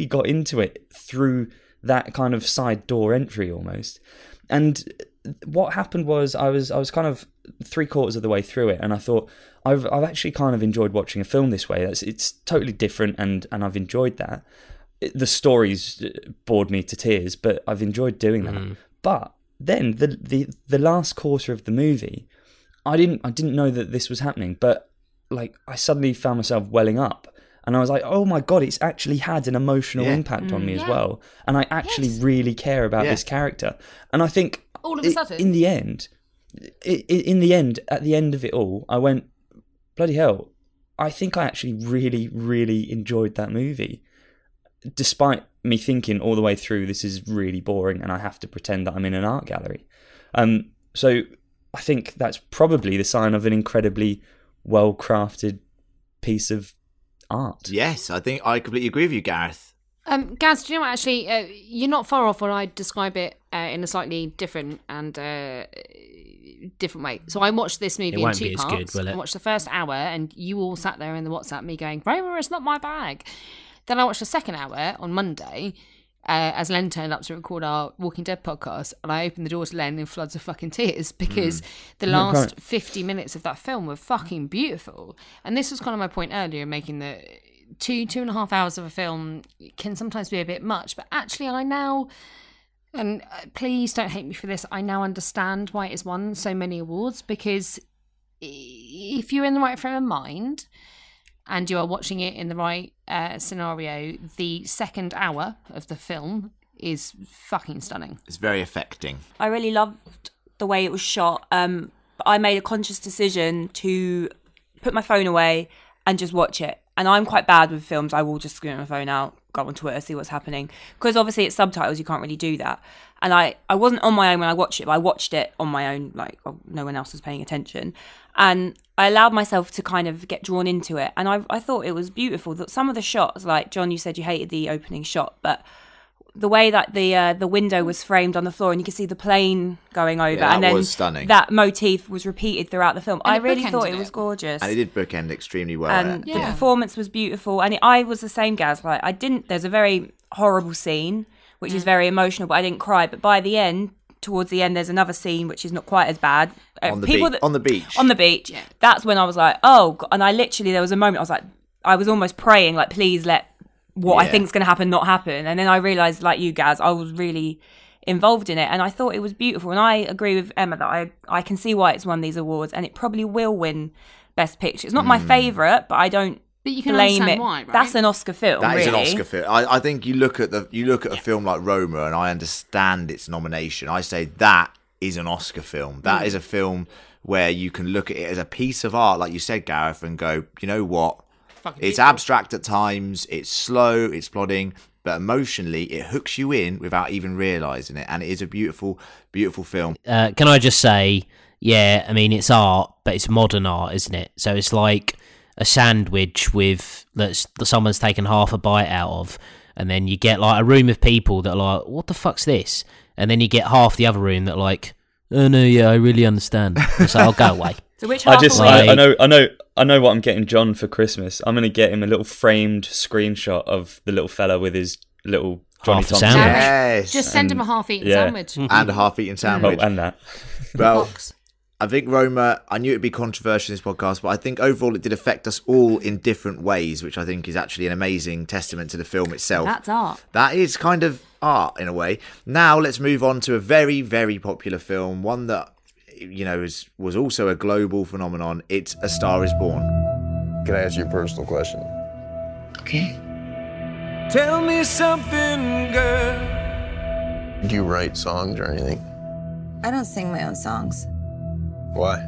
got into it through that kind of side door entry almost. And what happened was I was kind of 3/4 of the way through it, and I thought I've actually kind of enjoyed watching a film this way. It's totally different, and I've enjoyed that. The stories bored me to tears, but I've enjoyed doing that. But then the last quarter of the movie, I didn't know that this was happening, but like I suddenly found myself welling up, and I was like, oh my God, it's actually had an emotional impact on me as well, and I actually really care about this character. And I think all of a sudden, at the end of it all, I went, bloody hell, I think I actually really, really enjoyed that movie. Despite me thinking all the way through, this is really boring and I have to pretend that I'm in an art gallery. So I think that's probably the sign of an incredibly well-crafted piece of art. Yes, I think I completely agree with you, Gareth. Gaz, do you know what, actually, you're not far off when I describe it in a slightly different and different way. So I watched this movie in two parts. Good, will it? I watched the first hour and you all sat there in the WhatsApp me going, Roma, it's not my bag. Then I watched the second hour on Monday as Len turned up to record our Walking Dead podcast, and I opened the door to Len in floods of fucking tears because the last 50 minutes of that film were fucking beautiful. And this was kind of my point earlier, making the 2.5 hours of a film can sometimes be a bit much, but actually I now, and please don't hate me for this, I now understand why it has won so many awards, because if you're in the right frame of mind and you are watching it in the right scenario, the second hour of the film is fucking stunning. It's very affecting. I really loved the way it was shot. I made a conscious decision to put my phone away and just watch it. And I'm quite bad with films. I will just scream my phone out, go on Twitter, see what's happening. Because obviously it's subtitles, you can't really do that. And I wasn't on my own when I watched it, but I watched it on my own, like no one else was paying attention. And I allowed myself to kind of get drawn into it. And I thought it was beautiful. That some of the shots, like John, you said you hated the opening shot, but the way that the window was framed on the floor and you could see the plane going over, and then was stunning. That motif was repeated throughout the film. And I really thought it was gorgeous, and it did bookend extremely well. And the performance was beautiful. And I was the same, Gaz. Like there's a very horrible scene which is very emotional, but I didn't cry. But by the end, towards the end, there's another scene which is not quite as bad. On the beach. Yeah. That's when I was like, oh, God. And I literally, there was a moment I was like, I was almost praying, like, please let what I think's going to happen not happen. And then I realised, like you, Gaz, I was really involved in it. And I thought it was beautiful. And I agree with Emma that I can see why it's won these awards. And it probably will win Best Picture. It's not my favourite, but I don't. But you can understand it. Why, right? That's an Oscar film. That is an Oscar film. I think you look at a film like Roma, and I understand its nomination. I say that is an Oscar film. That is a film where you can look at it as a piece of art, like you said, Gareth, and go, you know what? Fucking it's beautiful. Abstract at times. It's slow. It's plodding. But emotionally, it hooks you in without even realising it. And it is a beautiful, beautiful film. Can I just say, yeah, I mean, it's art, but it's modern art, isn't it? So it's like a sandwich with that someone's taken half a bite out of, and then you get like a room of people that are like, what the fuck's this? And then you get half the other room that are like, oh no, yeah, I really understand. So I'll go away. So which half? I know what I'm getting John for Christmas. I'm gonna get him a little framed screenshot of the little fella with his little Johnny Thompson. Yes. Just send him a half-eaten sandwich. And a half-eaten sandwich. Oh, and that. Well, I think Roma, I knew it'd be controversial in this podcast, but I think overall it did affect us all in different ways, which I think is actually an amazing testament to the film itself. That's art. That is kind of art in a way. Now let's move on to a very, very popular film, one that, you know, was also a global phenomenon. It's A Star is Born. Can I ask you a personal question? Okay. Tell me something, girl. Do you write songs or anything? I don't sing my own songs. Why?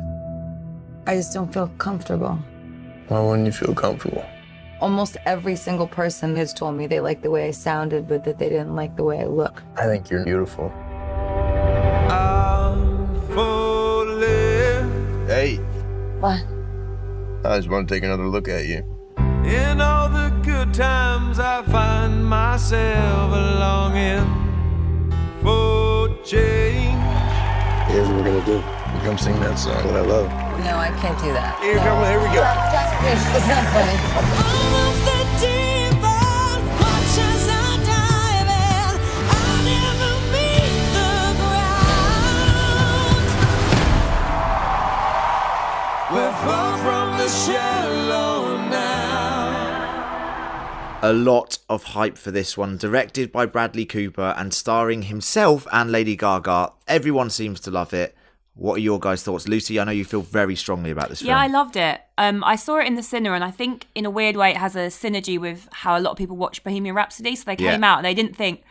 I just don't feel comfortable. Why wouldn't you feel comfortable? Almost every single person has told me they liked the way I sounded, but that they didn't like the way I look. I think you're beautiful. Hey. What? I just want to take another look at you. In all the good times I find myself longing for change. Here's what we're going to do. Come sing that song that I love. No, I can't do that. Here we go. It's not funny. All of the divine watchers are diving. I'll never meet the ground. We're far from the shallow now. A lot of hype for this one. Directed by Bradley Cooper and starring himself and Lady Gaga. Everyone seems to love it. What are your guys' thoughts? Lucy, I know you feel very strongly about this film. Yeah, I loved it. I saw it in the cinema, and I think in a weird way it has a synergy with how a lot of people watch Bohemian Rhapsody. So they came out and they didn't think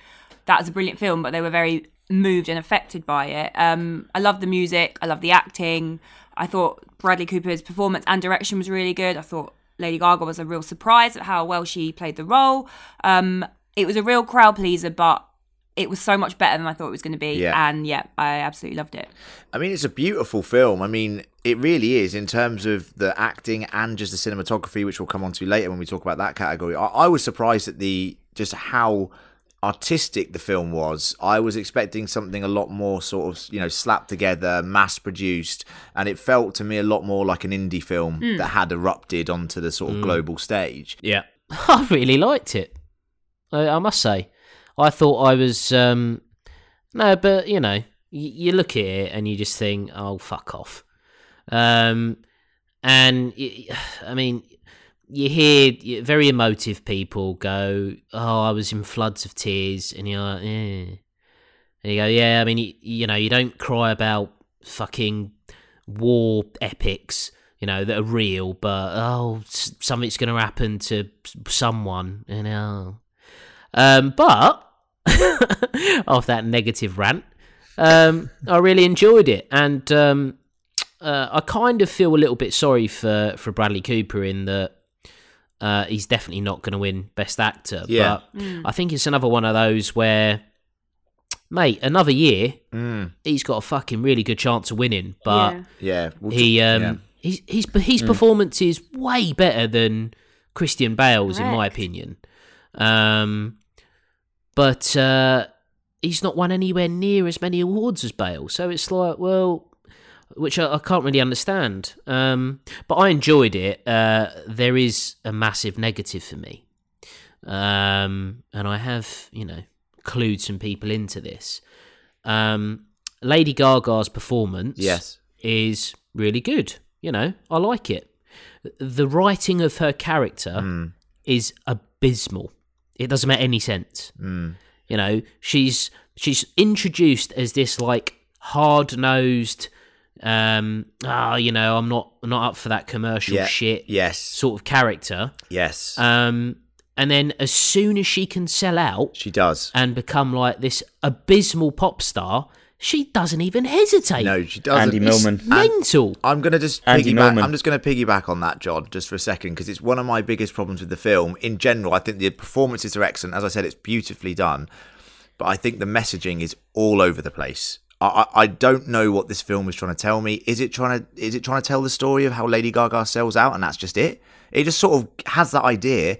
that was a brilliant film, but they were very moved and affected by it. I loved the music. I loved the acting. I thought Bradley Cooper's performance and direction was really good. I thought Lady Gaga was a real surprise at how well she played the role. It was a real crowd pleaser, but it was so much better than I thought it was going to be. Yeah. And yeah, I absolutely loved it. I mean, it's a beautiful film. I mean, it really is, in terms of the acting and just the cinematography, which we'll come on to later when we talk about that category. I was surprised at just how artistic the film was. I was expecting something a lot more sort of, you know, slapped together, mass produced, and it felt to me a lot more like an indie film that had erupted onto the sort of global stage. Yeah. I really liked it. I must say. I thought I was, no, but, you know, you look at it and you just think, oh, fuck off. And, I mean, you hear very emotive people go, oh, I was in floods of tears, and you're like, eh. And you go, yeah, I mean, you know, you don't cry about fucking war epics, you know, that are real, but, oh, something's going to happen to someone, you know. But of that negative rant, I really enjoyed it, and I kind of feel a little bit sorry for Bradley Cooper in that he's definitely not going to win Best Actor. Yeah. But I think it's another one of those where, mate, another year he's got a fucking really good chance of winning. But yeah, his performance is way better than Christian Bale's, in my opinion. But he's not won anywhere near as many awards as Bale, so it's like, well, which I can't really understand. But I enjoyed it. There is a massive negative for me, and I have, you know, clued some people into this. Lady Gaga's performance is really good. You know, I like it. The writing of her character is abysmal. It doesn't make any sense. You know, she's introduced as this like hard-nosed, you know, I'm not up for that commercial shit. Yes. Sort of character. Yes. And then as soon as she can sell out, she does, and become like this abysmal pop star. She doesn't even hesitate. No, she doesn't. Andy Millman. It's mental. I'm just going to piggyback on that, John, just for a second, because it's one of my biggest problems with the film. In general, I think the performances are excellent. As I said, it's beautifully done. But I think the messaging is all over the place. I don't know what this film is trying to tell me. Is it trying to tell the story of how Lady Gaga sells out and that's just it? It just sort of has that idea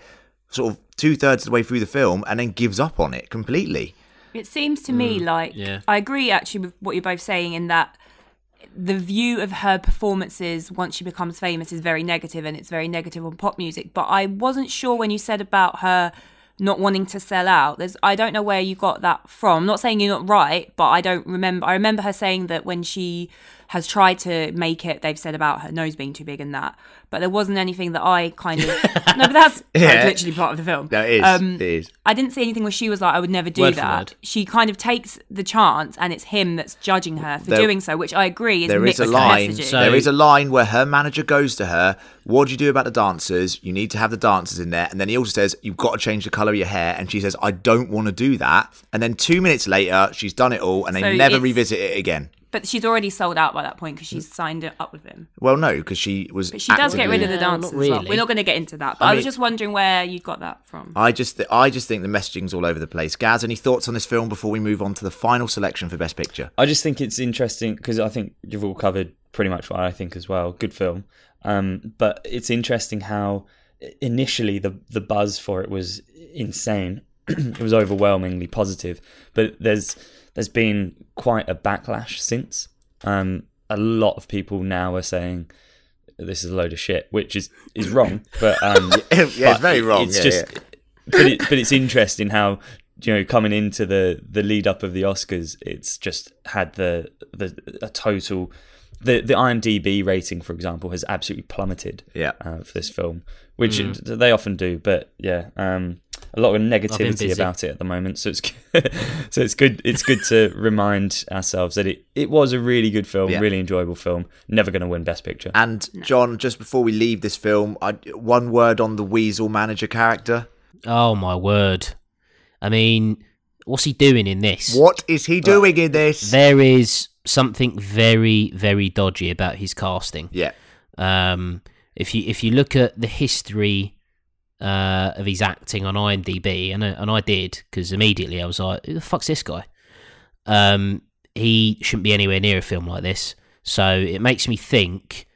sort of 2/3 of the way through the film and then gives up on it completely. It seems to me like, I agree actually with what you're both saying in that the view of her performances once she becomes famous is very negative, and it's very negative on pop music. But I wasn't sure when you said about her not wanting to sell out. I don't know where you got that from. I'm not saying you're not right, but I don't remember. I remember her saying that when she has tried to make it, they've said about her nose being too big and that. But there wasn't anything that I kind of... No, but that's literally part of the film. No, it is. It is. I didn't see anything where she was like, I would never do that. She kind of takes the chance, and it's him that's judging her for doing so, which I agree is mixed messaging. So, there is a line where her manager goes to her, what do you do about the dancers? You need to have the dancers in there. And then he also says, you've got to change the colour your hair, and she says, I don't want to do that. And then 2 minutes later, she's done it all, and they never revisit it again. But she's already sold out by that point because she's signed it up with him. Well, no, because she was. But she does get rid of the dancers. Not really. Well, we're not going to get into that. But I was just wondering where you got that from. I just think the messaging's all over the place. Gaz, any thoughts on this film before we move on to the final selection for Best Picture? I just think it's interesting because I think you've all covered pretty much what I think as well. Good film, but it's interesting how initially the buzz for it was insane. It was overwhelmingly positive, but there's been quite a backlash since. A lot of people now are saying this is a load of shit, which is wrong, but it's very wrong. It's But it's interesting how, you know, coming into the lead up of the Oscars, it's just had the IMDb rating, for example, has absolutely plummeted for this film, which they often do. But a lot of negativity about it at the moment. So it's good. It's good to remind ourselves that it was a really good film, really enjoyable film. Never going to win Best Picture. And John, just before we leave this film, one word on the Weasel manager character. Oh my word! I mean, what's he doing in this? What is he doing in this? There is something very, very dodgy about his casting. Yeah. If you look at the history of his acting on IMDb, and I did, because immediately I was like, who the fuck's this guy? He shouldn't be anywhere near a film like this. So it makes me think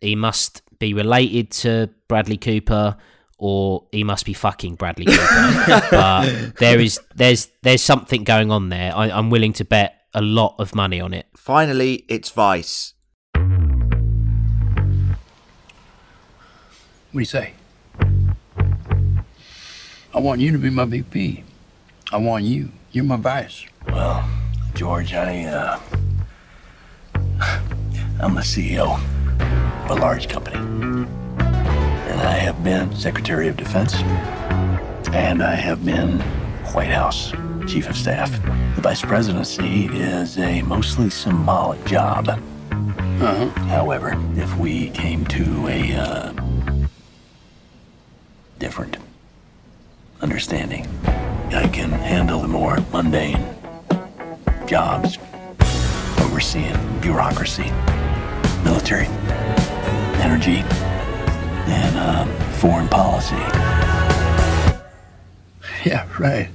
he must be related to Bradley Cooper, or he must be fucking Bradley Cooper. But there's something going on there. I'm willing to bet a lot of money on it. Finally, it's Vice. What do you say? I want you to be my VP. I want you. You're my vice. Well, George, I'm the CEO of a large company. And I have been Secretary of Defense. And I have been White House Chief of Staff. The Vice Presidency is a mostly symbolic job. Uh-huh. However, if we came to a different understanding, I can handle the more mundane jobs, overseeing bureaucracy, military, energy, and foreign policy. Yeah, right.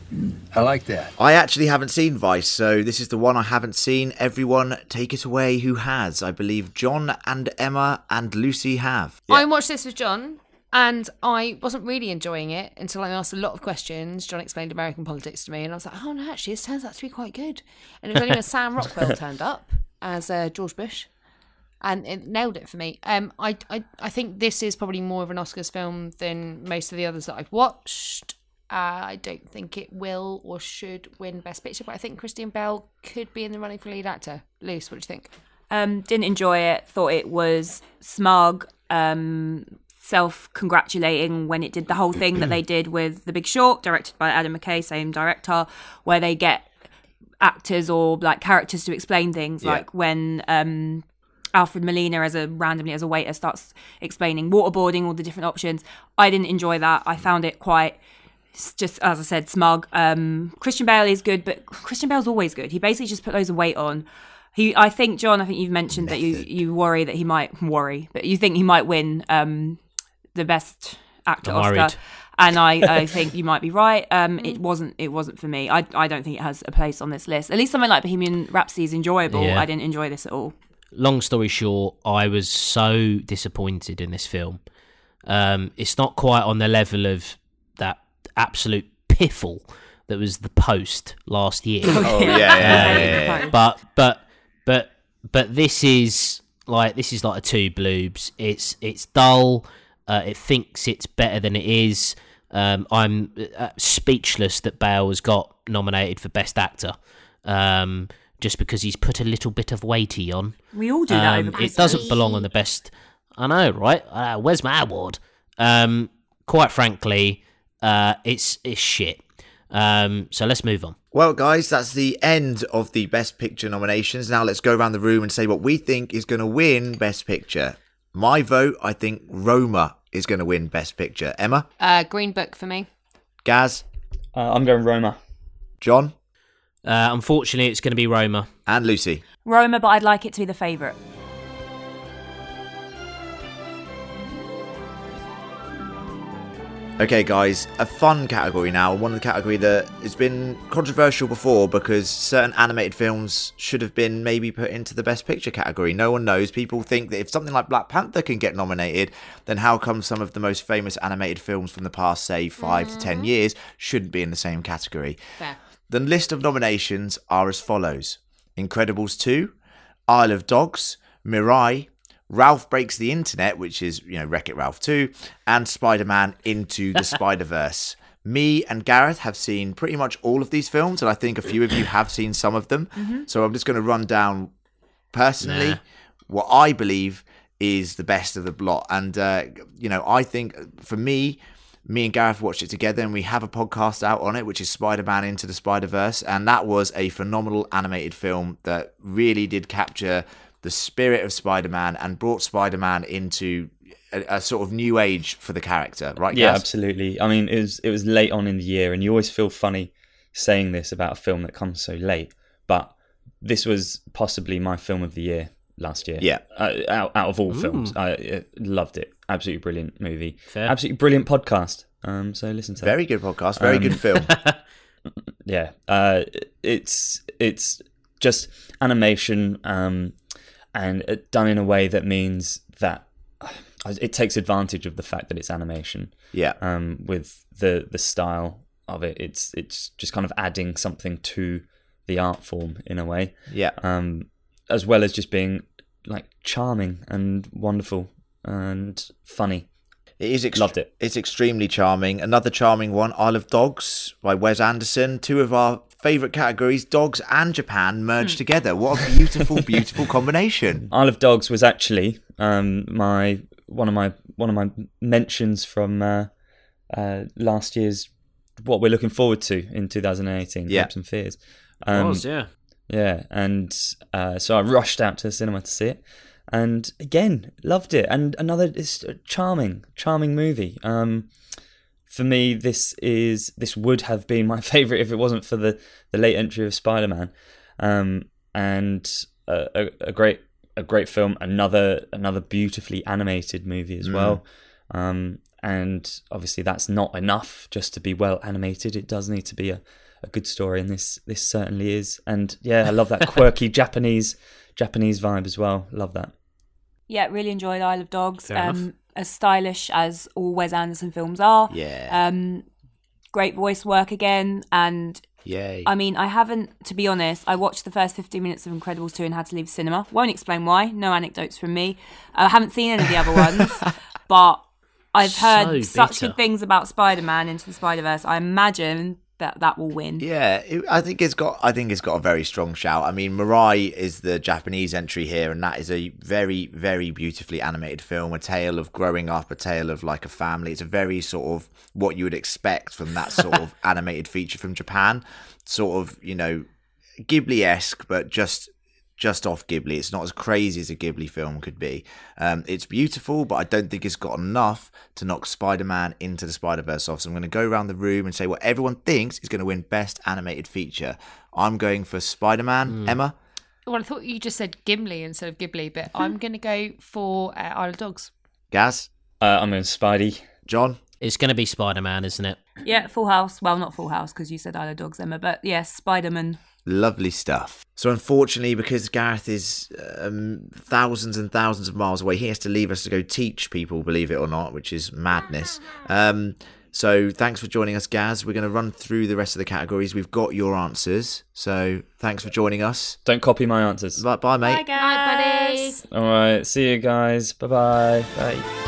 I like that. I actually haven't seen Vice, so this is the one I haven't seen. Everyone, take it away who has. I believe John and Emma and Lucy have. Yeah. I watched this with John, and I wasn't really enjoying it until I asked a lot of questions. John explained American politics to me, and I was like, oh, no, actually, this turns out to be quite good. And it was only when Sam Rockwell turned up as George Bush, and it nailed it for me. I think this is probably more of an Oscars film than most of the others that I've watched. I don't think it will or should win Best Picture, but I think Christian Bale could be in the running for lead actor. Luce, what do you think? Didn't enjoy it. Thought it was smug, self-congratulating when it did the whole thing that they did with The Big Short, directed by Adam McKay, same director, where they get actors or like characters to explain things, like when Alfred Molina randomly as a waiter starts explaining waterboarding, all the different options. I didn't enjoy that. I found it quite, just as I said, smug. Christian Bale is good, but Christian Bale's always good. He basically just put loads of weight on. I think, John, I think you've mentioned that you worry that he might but you think he might win the Best Actor Oscar. And I think you might be right. It wasn't for me. I don't think it has a place on this list. At least something like Bohemian Rhapsody is enjoyable. Yeah. I didn't enjoy this at all. Long story short, I was so disappointed in this film. It's not quite on the level of that absolute piffle that was The Post last year. But this is like a two bloobs. It's dull. It thinks it's better than it is. I'm speechless that Bale has got nominated for Best Actor, just because he's put a little bit of weighty on. We all do that over Christmas. It doesn't belong on the best. I know, right? Where's my award? Quite frankly, it's shit. So let's move on. Well, guys, that's the end of the Best Picture nominations. Now let's go around the room and say what we think is going to win Best Picture. My vote, I think Roma is going to win Best Picture. Emma? Green Book for me. Gaz? I'm going Roma. John? Unfortunately, it's going to be Roma. And Lucy? Roma, but I'd like it to be The Favourite. Okay, guys, a fun category now. One of the category that has been controversial before because certain animated films should have been maybe put into the Best Picture category. No one knows. People think that if something like Black Panther can get nominated, then how come some of the most famous animated films from the past, say, 5 to 10 years shouldn't be in the same category? Fair. The list of nominations are as follows. Incredibles 2, Isle of Dogs, Mirai, Ralph Breaks the Internet, which is, Wreck-It Ralph 2, and Spider-Man Into the Spider-Verse. Me and Gareth have seen pretty much all of these films, and I think a few of you have seen some of them. Mm-hmm. So I'm just going to run down, personally, what I believe is the best of the lot. And, I think, for me and Gareth watched it together, and we have a podcast out on it, which is Spider-Man Into the Spider-Verse. And that was a phenomenal animated film that really did capture the spirit of Spider-Man and brought Spider-Man into a sort of new age for the character, right, Gaz? Yeah, absolutely. I mean, it was late on in the year, and you always feel funny saying this about a film that comes so late, but this was possibly my film of the year last year. Yeah. Out of all films. I loved it. Absolutely brilliant movie. Fair. Absolutely brilliant podcast. So listen to that. Very good podcast. Very good film. Yeah. It's just animation, and done in a way that means that it takes advantage of the fact that it's animation. Yeah. With the style of it, it's just kind of adding something to the art form in a way. Yeah. As well as just being like charming and wonderful and funny. It is loved it. It's extremely charming. Another charming one, Isle of Dogs by Wes Anderson. Two of our favourite categories, dogs and Japan, merged together. What a beautiful, beautiful combination. Isle of Dogs was actually one of my mentions from last year's what we're looking forward to in 2018. Yeah. Hopes and Fears. It was, yeah. Yeah, and so I rushed out to the cinema to see it, and again loved it. And another, it's a charming movie. For me, this would have been my favourite if it wasn't for the late entry of Spider-Man, and a great film. Another beautifully animated movie as well, and obviously that's not enough just to be well animated. It does need to be a good story, and this certainly is. And yeah, I love that quirky Japanese vibe as well. Love that. Yeah, really enjoyed Isle of Dogs. Fair enough. As stylish as all Wes Anderson films are. Yeah. Great voice work again. And yay. I mean, I haven't, to be honest, I watched the first 15 minutes of Incredibles 2 and had to leave cinema. Won't explain why. No anecdotes from me. I haven't seen any of the other ones. But I've heard such good things about Spider-Man Into the Spider-Verse. I imagine that will win. Yeah, I think it's got a very strong shout. I mean, Mirai is the Japanese entry here, and that is a very, very beautifully animated film, a tale of growing up, a tale of like a family. It's a very sort of what you would expect from that sort of animated feature from Japan, sort of, you know, Ghibli-esque, but just off Ghibli. It's not as crazy as a Ghibli film could be. It's beautiful, but I don't think it's got enough to knock Spider-Man Into the Spider-Verse off. So I'm going to go around the room and say what everyone thinks is going to win Best Animated Feature. I'm going for Spider-Man. Emma? Well, I thought you just said Gimli instead of Ghibli, but I'm going to go for Isle of Dogs. Gaz? I'm going Spidey. John? It's going to be Spider-Man, isn't it? Yeah, Full House. Well, not Full House, because you said Isle of Dogs, Emma, but yes, yeah, Spider-Man. Lovely stuff. So unfortunately, because Gareth is thousands and thousands of miles away, he has to leave us to go teach people, believe it or not, which is madness. So thanks for joining us, Gaz. We're going to run through the rest of the categories. We've got your answers. So thanks for joining us. Don't copy my answers. Bye, mate. Bye, guys. Bye, buddies. All right. See you guys. Bye-bye. Bye.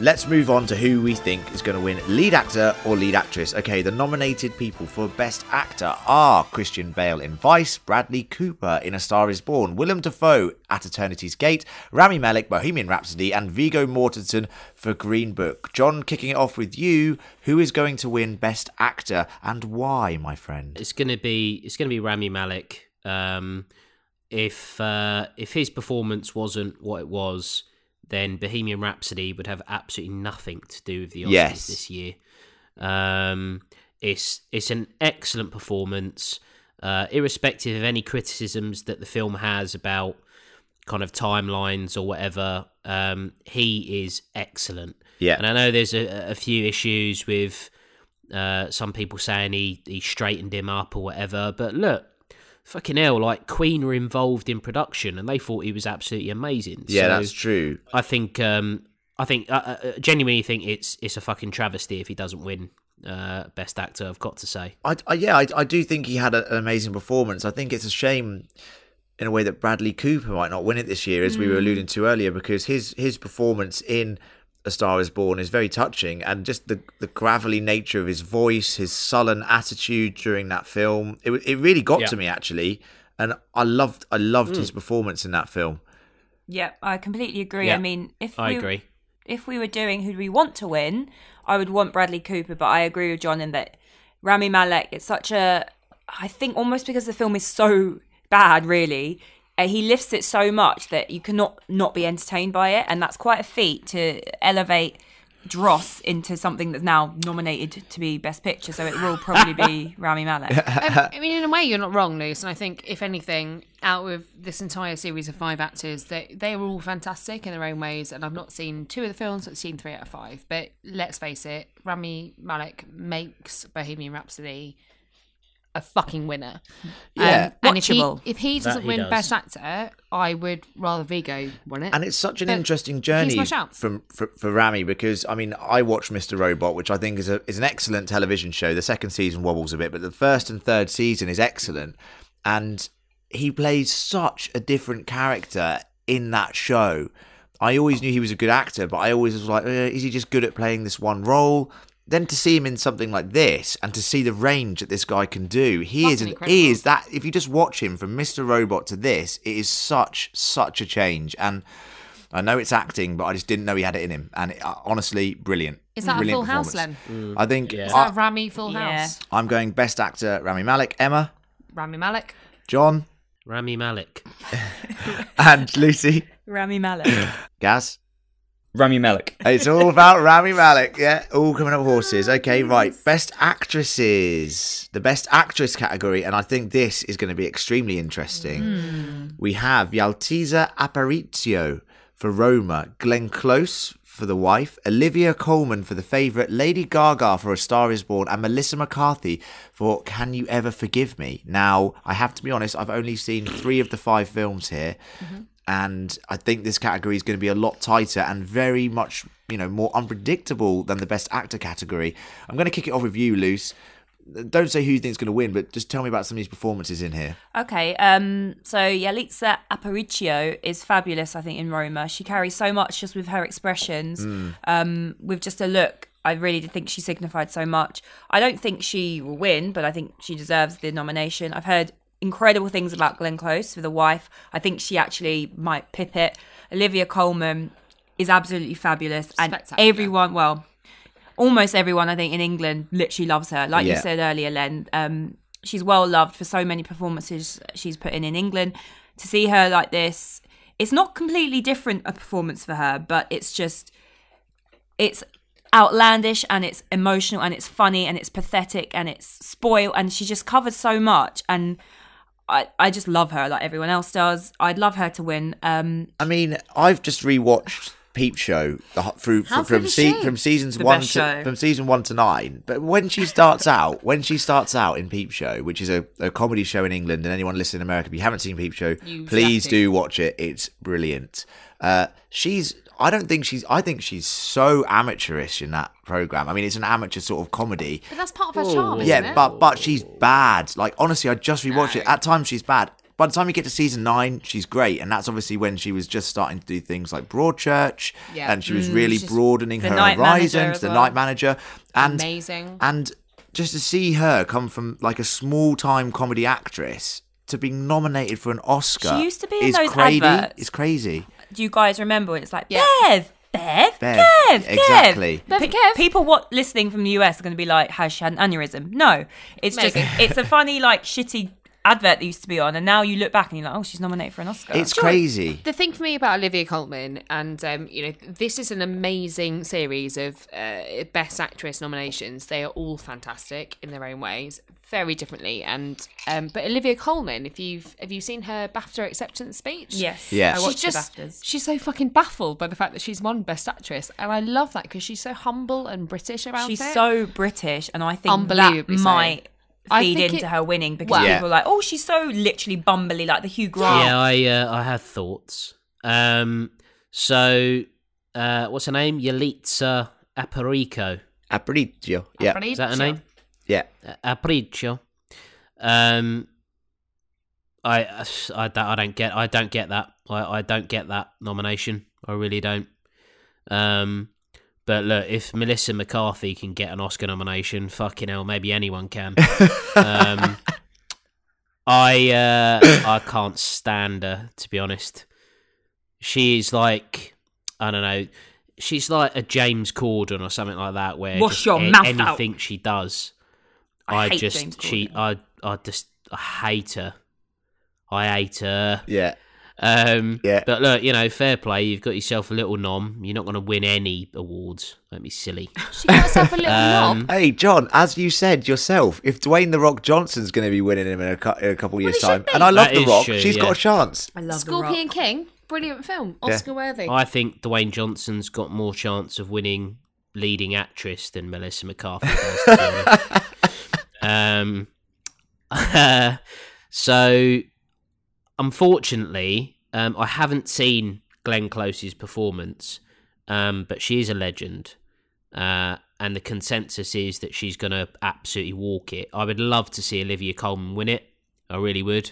Let's move on to who we think is going to win lead actor or lead actress. Okay, the nominated people for Best Actor are Christian Bale in Vice, Bradley Cooper in A Star is Born, Willem Dafoe at Eternity's Gate, Rami Malek, Bohemian Rhapsody, and Viggo Mortensen for Green Book. John, kicking it off with you, who is going to win Best Actor and why, my friend? It's going to be Rami Malek. If his performance wasn't what it was, then Bohemian Rhapsody would have absolutely nothing to do with the Oscars this year. It's an excellent performance, irrespective of any criticisms that the film has about kind of timelines or whatever. He is excellent. Yeah. And I know there's a few issues with some people saying he straightened him up or whatever, but look, fucking hell, like Queen were involved in production and they thought he was absolutely amazing. Yeah, so that's true. I genuinely think it's a fucking travesty if he doesn't win Best Actor, I've got to say. I do think he had an amazing performance. I think it's a shame in a way that Bradley Cooper might not win it this year, as we were alluding to earlier, because his performance in A Star is Born is very touching, and just the gravelly nature of his voice, his sullen attitude during that film, it really got to me actually, and I loved his performance in that film. Yeah, I completely agree. Yeah, I mean, if we were doing who do we want to win, I would want Bradley Cooper, but I agree with John in that Rami Malek, it's such a, I think almost because the film is so bad really, he lifts it so much that you cannot not be entertained by it, and that's quite a feat to elevate dross into something that's now nominated to be Best Picture, so it will probably be Rami Malek. I mean, in a way, you're not wrong, Luce, and I think, if anything, out of this entire series of five actors, they were all fantastic in their own ways, and I've not seen two of the films, but I've seen 3 out of 5, but let's face it, Rami Malek makes Bohemian Rhapsody a fucking winner. Yeah. And if he doesn't win Best Actor, I would rather Viggo win it. And it's such an interesting journey for Rami, because I mean, I watched Mr. Robot, which I think is an excellent television show. The second season wobbles a bit, but the first and third season is excellent. And he plays such a different character in that show. I always knew he was a good actor, but I always was like, is he just good at playing this one role? Then to see him in something like this, and to see the range that this guy can do, he is that. If you just watch him from Mr. Robot to this, it is such a change. And I know it's acting, but I just didn't know he had it in him. And it, honestly, brilliant. Is that brilliant a Full House, Len? I think is that Rami Full House? I'm going Best Actor, Rami Malek. Emma, Rami Malek. John, Rami Malek. And Lucy, Rami Malek. Gaz, Rami Malek. It's all about Rami Malek, yeah. All coming up horses. Okay, right. Best actresses. The best actress category, and I think this is going to be extremely interesting. We have Yalitza Aparicio for Roma, Glenn Close for The Wife, Olivia Colman for The Favourite, Lady Gaga for A Star is Born, and Melissa McCarthy for Can You Ever Forgive Me? Now, I have to be honest, I've only seen 3 of the 5 films here. Mm-hmm. And I think this category is going to be a lot tighter and very much, you know, more unpredictable than the Best Actor category. I'm going to kick it off with you, Luce. Don't say who you think's going to win, but just tell me about some of these performances in here. Okay, so Yalitza Aparicio is fabulous, I think, in Roma. She carries so much just with her expressions, with just a look. I really did think she signified so much. I don't think she will win, but I think she deserves the nomination. I've heard incredible things about Glenn Close for The Wife. I think she actually might pip it. Olivia Colman is absolutely fabulous. And everyone, well... almost everyone, I think, in England literally loves her. Like you said earlier, Len, she's well loved for so many performances she's put in England. To see her like this, it's not completely different a performance for her, but it's just, it's outlandish and it's emotional and it's funny and it's pathetic and it's spoiled and she just covers so much and... I just love her like everyone else does. I'd love her to win. I mean, I've just rewatched Peep Show from season 1 to 9. But when she starts out, in Peep Show, which is a comedy show in England, and anyone listening in America, if you haven't seen Peep Show, please do watch it. It's brilliant. I think she's so amateurish in that program. I mean, it's an amateur sort of comedy. But that's part of her charm, isn't it? Yeah, but she's bad. Like, honestly, I just rewatched it. At times, she's bad. By the time you get to season 9, she's great. And that's obviously when she was just starting to do things like Broadchurch. Yeah. And she was really broadening her horizons. The Night Manager. And, amazing. And just to see her come from like a small-time comedy actress to being nominated for an Oscar. She used to be in those adverts. It's crazy. Do you guys remember when it's like, Bev? Exactly. Bev, Kev. People listening from the US are going to be like, has she had an aneurysm? No. It's just, it's a funny, like, shitty advert that used to be on, and now you look back and you're like, oh, she's nominated for an Oscar. It's crazy. The thing for me about Olivia Colman, and you know, this is an amazing series of Best Actress nominations. They are all fantastic in their own ways, very differently. And but Olivia Colman, have you seen her BAFTA acceptance speech? Yes, yeah. I watched the BAFTAs. She's so fucking baffled by the fact that she's won Best Actress, and I love that because she's so humble and British about it. She's so British, and I think unbelievably that might feed into her winning, because people are like, oh, she's so literally bumbly, like the Hugh Grant. Yeah, I have thoughts. What's her name? Yalitza Aparicio. Aparicio, yeah. Aparicio. Is that her name? Yeah. Aparicio. I don't get that nomination. I really don't. But look, if Melissa McCarthy can get an Oscar nomination, fucking hell, maybe anyone can. I can't stand her, to be honest. She's like, I don't know, she's like a James Corden or something like that. Where wash your mouth anything out. She does, I hate her. I hate her. Yeah. But look, you know, fair play. You've got yourself a little nom. You're not going to win any awards. Don't be silly. She got herself a little nom. Hey, John, as you said yourself, if Dwayne The Rock Johnson's going to be winning him in a couple of years' time, and I love The Rock, she's got a chance. I love Scorpion King, brilliant film, Oscar worthy. I think Dwayne Johnson's got more chance of winning leading actress than Melissa McCarthy does. To be so. Unfortunately, I haven't seen Glenn Close's performance, but she is a legend, and the consensus is that she's going to absolutely walk it. I would love to see Olivia Colman win it. I really would.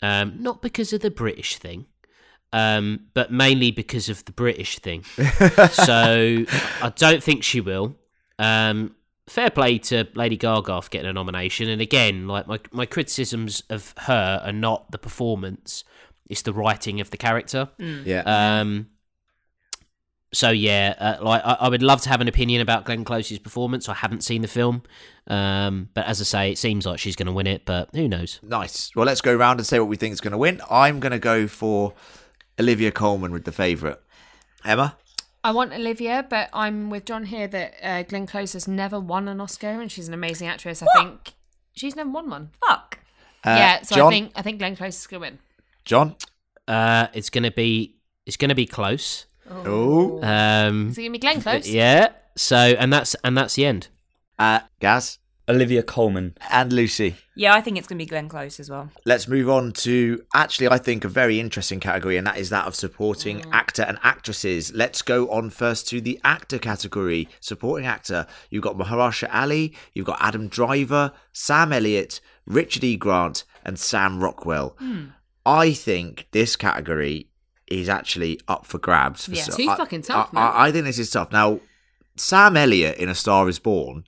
Not because of the British thing, but mainly because of the British thing. So I don't think she will. Fair play to Lady Gaga for getting a nomination. And again, like my criticisms of her are not the performance. It's the writing of the character. Mm. Yeah. I would love to have an opinion about Glenn Close's performance. I haven't seen the film. But as I say, it seems like she's going to win it, but who knows? Nice. Well, let's go round and say what we think is going to win. I'm going to go for Olivia Colman with The Favourite. Emma? I want Olivia, but I'm with John here that Glenn Close has never won an Oscar, and she's an amazing actress. What? I think she's never won one. Fuck. So John? I think Glenn Close is going to win. John, it's going to be close. Oh. Is it going to be Glenn Close? Yeah. So and that's the end. Gaz. Olivia Colman. And Lucy. Yeah, I think it's going to be Glenn Close as well. Let's move on to, actually, I think a very interesting category, and that is that of supporting actor and actresses. Let's go on first to the actor category. Supporting actor, you've got Mahershala Ali, you've got Adam Driver, Sam Elliott, Richard E. Grant, and Sam Rockwell. I think this category is actually up for grabs. For too fucking tough, man. I think this is tough. Now, Sam Elliott in A Star is Born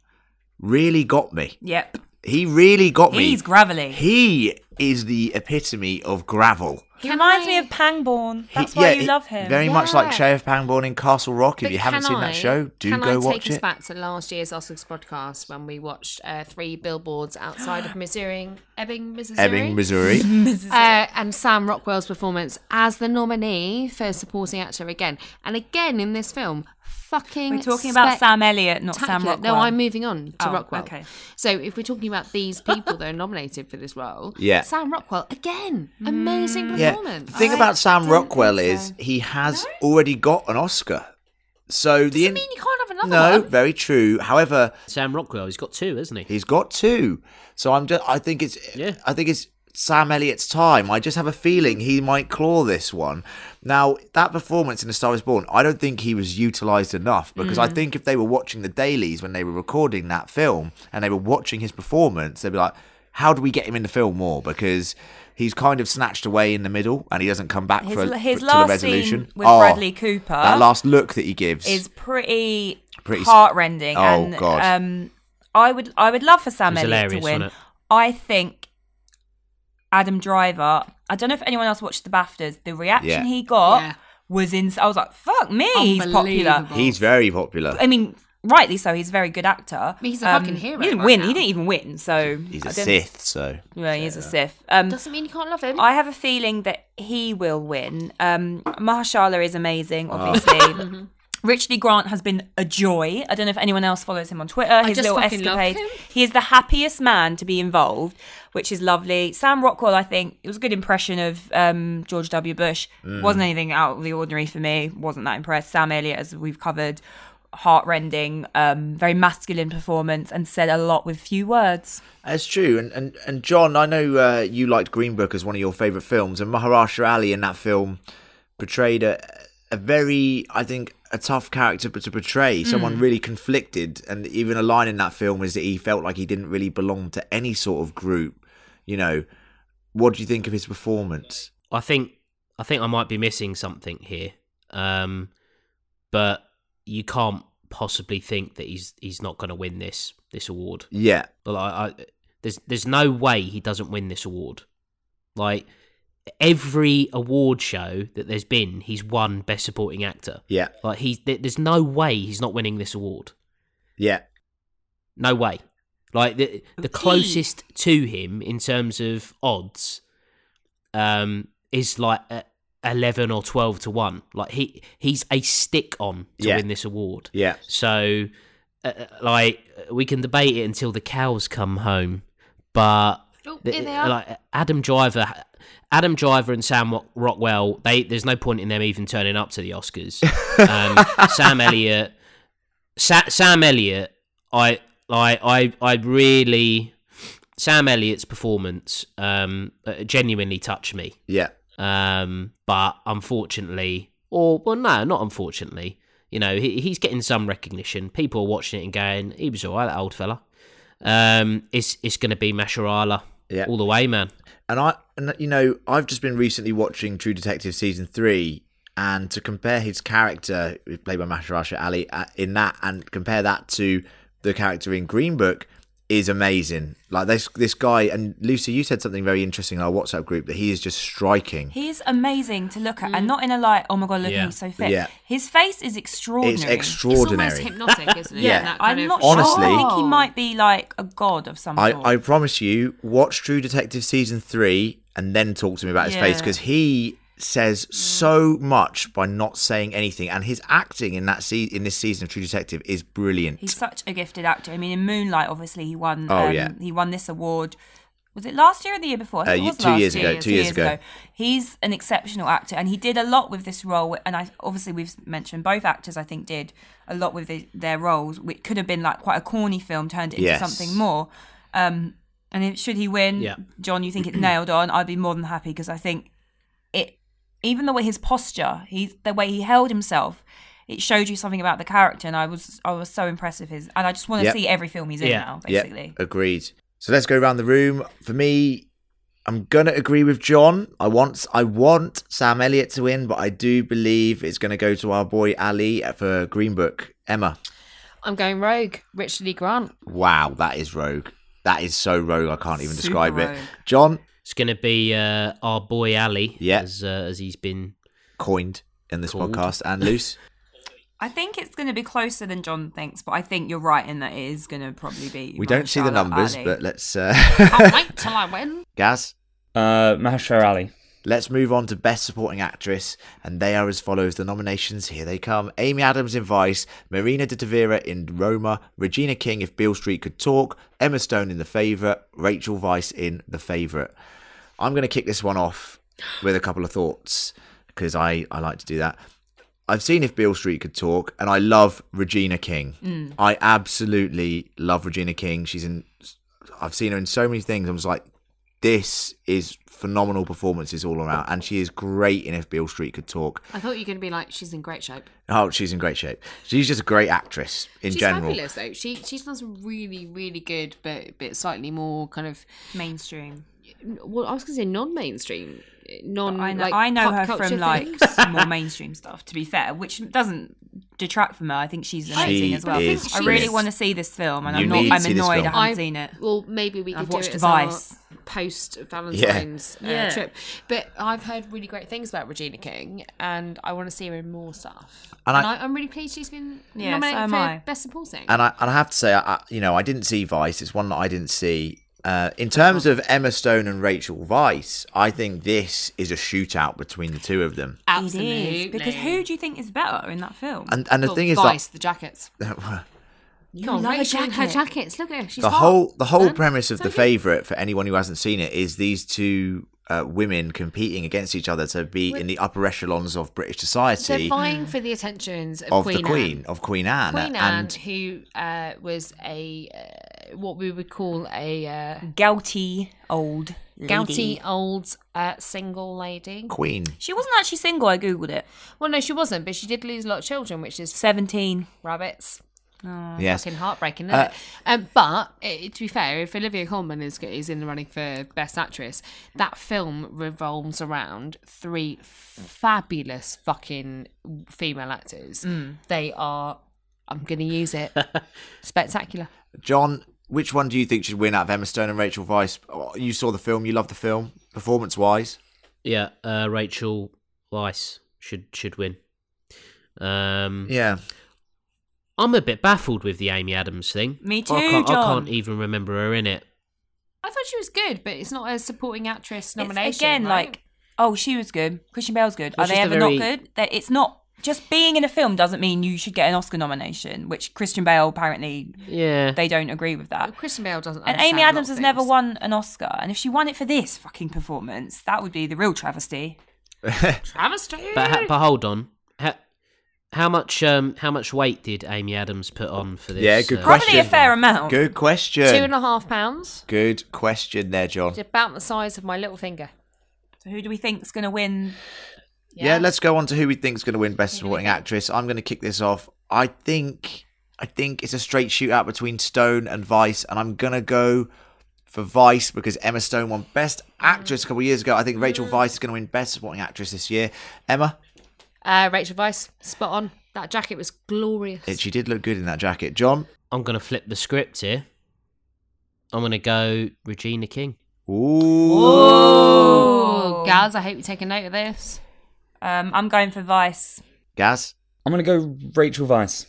really got me. Yep. He really got me. He's gravelly. He is the epitome of gravel. He reminds me of Pangborn. That's why you love him. Very much like Sheriff Pangborn in Castle Rock. If you haven't seen that show, do go watch it. Can I take us back to last year's Oscars podcast when we watched Three Billboards Outside of Missouri, Ebbing, Missouri. And Sam Rockwell's performance as the nominee for supporting actor again. And again in this film, fucking We're talking about Sam Elliott, not Sam Rockwell. No, I'm moving on to Rockwell. Okay. So if we're talking about these people that are nominated for this role, Sam Rockwell, again, amazing performance. The thing about Sam Rockwell is he has already got an Oscar. So doesn't mean you can't have another one. No, very true. However, Sam Rockwell, he's got two, hasn't he? He's got two. So I think it's Sam Elliott's time. I just have a feeling he might claw this one. Now, that performance in A Star is Born, I don't think he was utilised enough, because I think if they were watching the dailies when they were recording that film and they were watching his performance, they'd be like, how do we get him in the film more? Because he's kind of snatched away in the middle and he doesn't come back for the resolution. Scene with Bradley Cooper. That last look that he gives is pretty heartrending. God. I would love for Sam Elliott to win. I think Adam Driver, I don't know if anyone else watched the BAFTAs, the reaction he got was insane. I was like, fuck me, he's popular. He's very popular. I mean, rightly so, he's a very good actor. He's a fucking hero. He didn't win, he didn't even win, so... He's a Sith, so... Yeah, he is a Sith. Doesn't mean you can't love him. I have a feeling that he will win. Mahershala is amazing, obviously. Richard E. Grant has been a joy. I don't know if anyone else follows him on Twitter. His little escapades. He is the happiest man to be involved, which is lovely. Sam Rockwell, I think, it was a good impression of George W. Bush. Wasn't anything out of the ordinary for me. Wasn't that impressed. Sam Elliott, as we've covered, heartrending, very masculine performance, and said a lot with few words. That's true. And John, I know you liked Green Book as one of your favourite films, and Mahershala Ali in that film portrayed a very, I think, a tough character to portray, someone really conflicted. And even a line in that film is that he felt like he didn't really belong to any sort of group. You know, what do you think of his performance? I think I might be missing something here, but you can't possibly think that he's not going to win this award. Yeah, but there's no way he doesn't win this award. Like, every award show that there's been, he's won Best Supporting Actor. Yeah. Like, there's no way he's not winning this award. Yeah. No way. Like, the closest to him in terms of odds is like 11 or 12 to 1. Like, he's a stick on to win this award. Yeah. So, like, we can debate it until the cows come home, but... Oh, here they are. Like, Adam Driver and Sam Rockwell, there's no point in them even turning up to the Oscars. Sam Elliott, Sam Elliott's performance genuinely touched me. Yeah. But unfortunately, no, not unfortunately. You know, he's getting some recognition. People are watching it and going, he was all right, that old fella. It's going to be Mahershala. Yeah. All the way, man. And I've just been recently watching True Detective Season 3, and to compare his character, played by Mahershala Ali, in that, and compare that to the character in Green Book, is amazing. Like, this guy, and Lucy, you said something very interesting in our WhatsApp group, that he is just striking. He is amazing to look at, and not in a light, oh my God, look at me, so fit. Yeah. His face is extraordinary. It's extraordinary. It's almost hypnotic, isn't it? Yeah. That kind I'm not sure. Honestly, I think he might be like a god of some sort. I promise you, watch True Detective Season 3 and then talk to me about his face, because he says so much by not saying anything, and his acting in that in this season of True Detective is brilliant. He's such a gifted actor. I mean, in Moonlight, obviously he won this award Was it last year or the year before? I think it was 2 years ago. 2 years ago. He's an exceptional actor, and he did a lot with this role. And I, obviously, we've mentioned both actors, I think, did a lot with their roles, which could have been like quite a corny film, turned it into something more. And if, should he win, John, you think it nailed on? I'd be more than happy, because I think it, even the way his posture, the way he held himself, it showed you something about the character. And I was so impressed with his. And I just want to see every film he's in now, basically. Yep. Agreed. So let's go around the room. For me, I'm going to agree with John. I want Sam Elliott to win, but I do believe it's going to go to our boy Ali for Green Book. Emma? I'm going Rogue, Richard E. Grant. Wow, that is Rogue. That is so Rogue, I can't even describe it. John? It's going to be our boy Ali, as he's been coined in this podcast. And Luce? I think it's going to be closer than John thinks, but I think you're right in that it is going to probably be. We don't see the numbers, Ali. But let's. I'll wait till I win. Gaz? Mahershala Ali. Let's move on to Best Supporting Actress, and they are as follows. The nominations, here they come. Amy Adams in Vice, Marina de Tavira in Roma, Regina King, If Beale Street Could Talk, Emma Stone in The Favourite, Rachel Weisz in The Favourite. I'm going to kick this one off with a couple of thoughts, because I like to do that. I've seen If Beale Street Could Talk, and I love Regina King. I absolutely love Regina King. I've seen her in so many things. I was like, this is phenomenal performances all around, and she is great in If Beale Street Could Talk. I thought you were going to be like, she's in great shape. Oh, she's in great shape. She's just a great actress in general. She's fabulous, though. She's done some really, really good, but slightly more kind of mainstream. Well, I was going to say non-mainstream. I know her from things. Like some more mainstream stuff, to be fair, which doesn't detract from her. I think she's amazing as well. I really want to see this film, and I'm annoyed I haven't seen it. Well, maybe we could do it as Vice. Our post-Valentine's trip. But I've heard really great things about Regina King, and I want to see her in more stuff. And I'm really pleased she's been nominated for Best Supporting. And I have to say, I didn't see Vice. It's one that I didn't see. In terms of Emma Stone and Rachel Weisz, I think this is a shootout between the two of them. Absolutely. Because who do you think is better in that film? And the thing is, Weisz, the jackets. You love her jackets. Look at her. She's hot. The whole premise of The Favourite, for anyone who hasn't seen it, is these two women competing against each other to be in the upper echelons of British society. They're vying for the attentions of Queen Anne. Queen Anne, who was a what we would call a gouty old single lady. Queen. She wasn't actually single. I googled it. Well, no, she wasn't, but she did lose a lot of children, which is 17 rabbits. Oh, yes. Fucking heartbreaking, isn't it? But to be fair, if Olivia Colman is in the running for Best Actress, that film revolves around three fabulous fucking female actors. They are, I'm going to use it, spectacular. John, which one do you think should win out of Emma Stone and Rachel Weisz? You saw the film, you loved the film, performance-wise. Yeah, Rachel Weisz should win. I'm a bit baffled with the Amy Adams thing. Me too, John. I can't even remember her in it. I thought she was good, but it's not a supporting actress nomination. It's again, right? She was good. Christian Bale's good. Are they ever not good? It's not. Just being in a film doesn't mean you should get an Oscar nomination, which Christian Bale apparently, they don't agree with that. Well, Christian Bale doesn't understand. And Amy Adams has never won an Oscar. And if she won it for this fucking performance, that would be the real travesty. Travesty? But hold on. How much weight did Amy Adams put on for this? Yeah, good question. Probably a fair amount. Good question. 2.5 pounds. Good question there, John. It's about the size of my little finger. So who do we think's going to win? Yeah, let's go on to who we think's going to win Best Supporting Actress. I'm going to kick this off. I think it's a straight shootout between Stone and Vice, and I'm going to go for Vice because Emma Stone won Best Actress a couple of years ago. I think Rachel Weisz is going to win Best Supporting Actress this year. Emma? Rachel Weisz, spot on. That jacket was glorious. She did look good in that jacket. John? I'm going to flip the script here. I'm going to go Regina King. Ooh. Gaz, I hope you take a note of this. I'm going for Vice. Gaz? I'm going to go Rachel Weisz.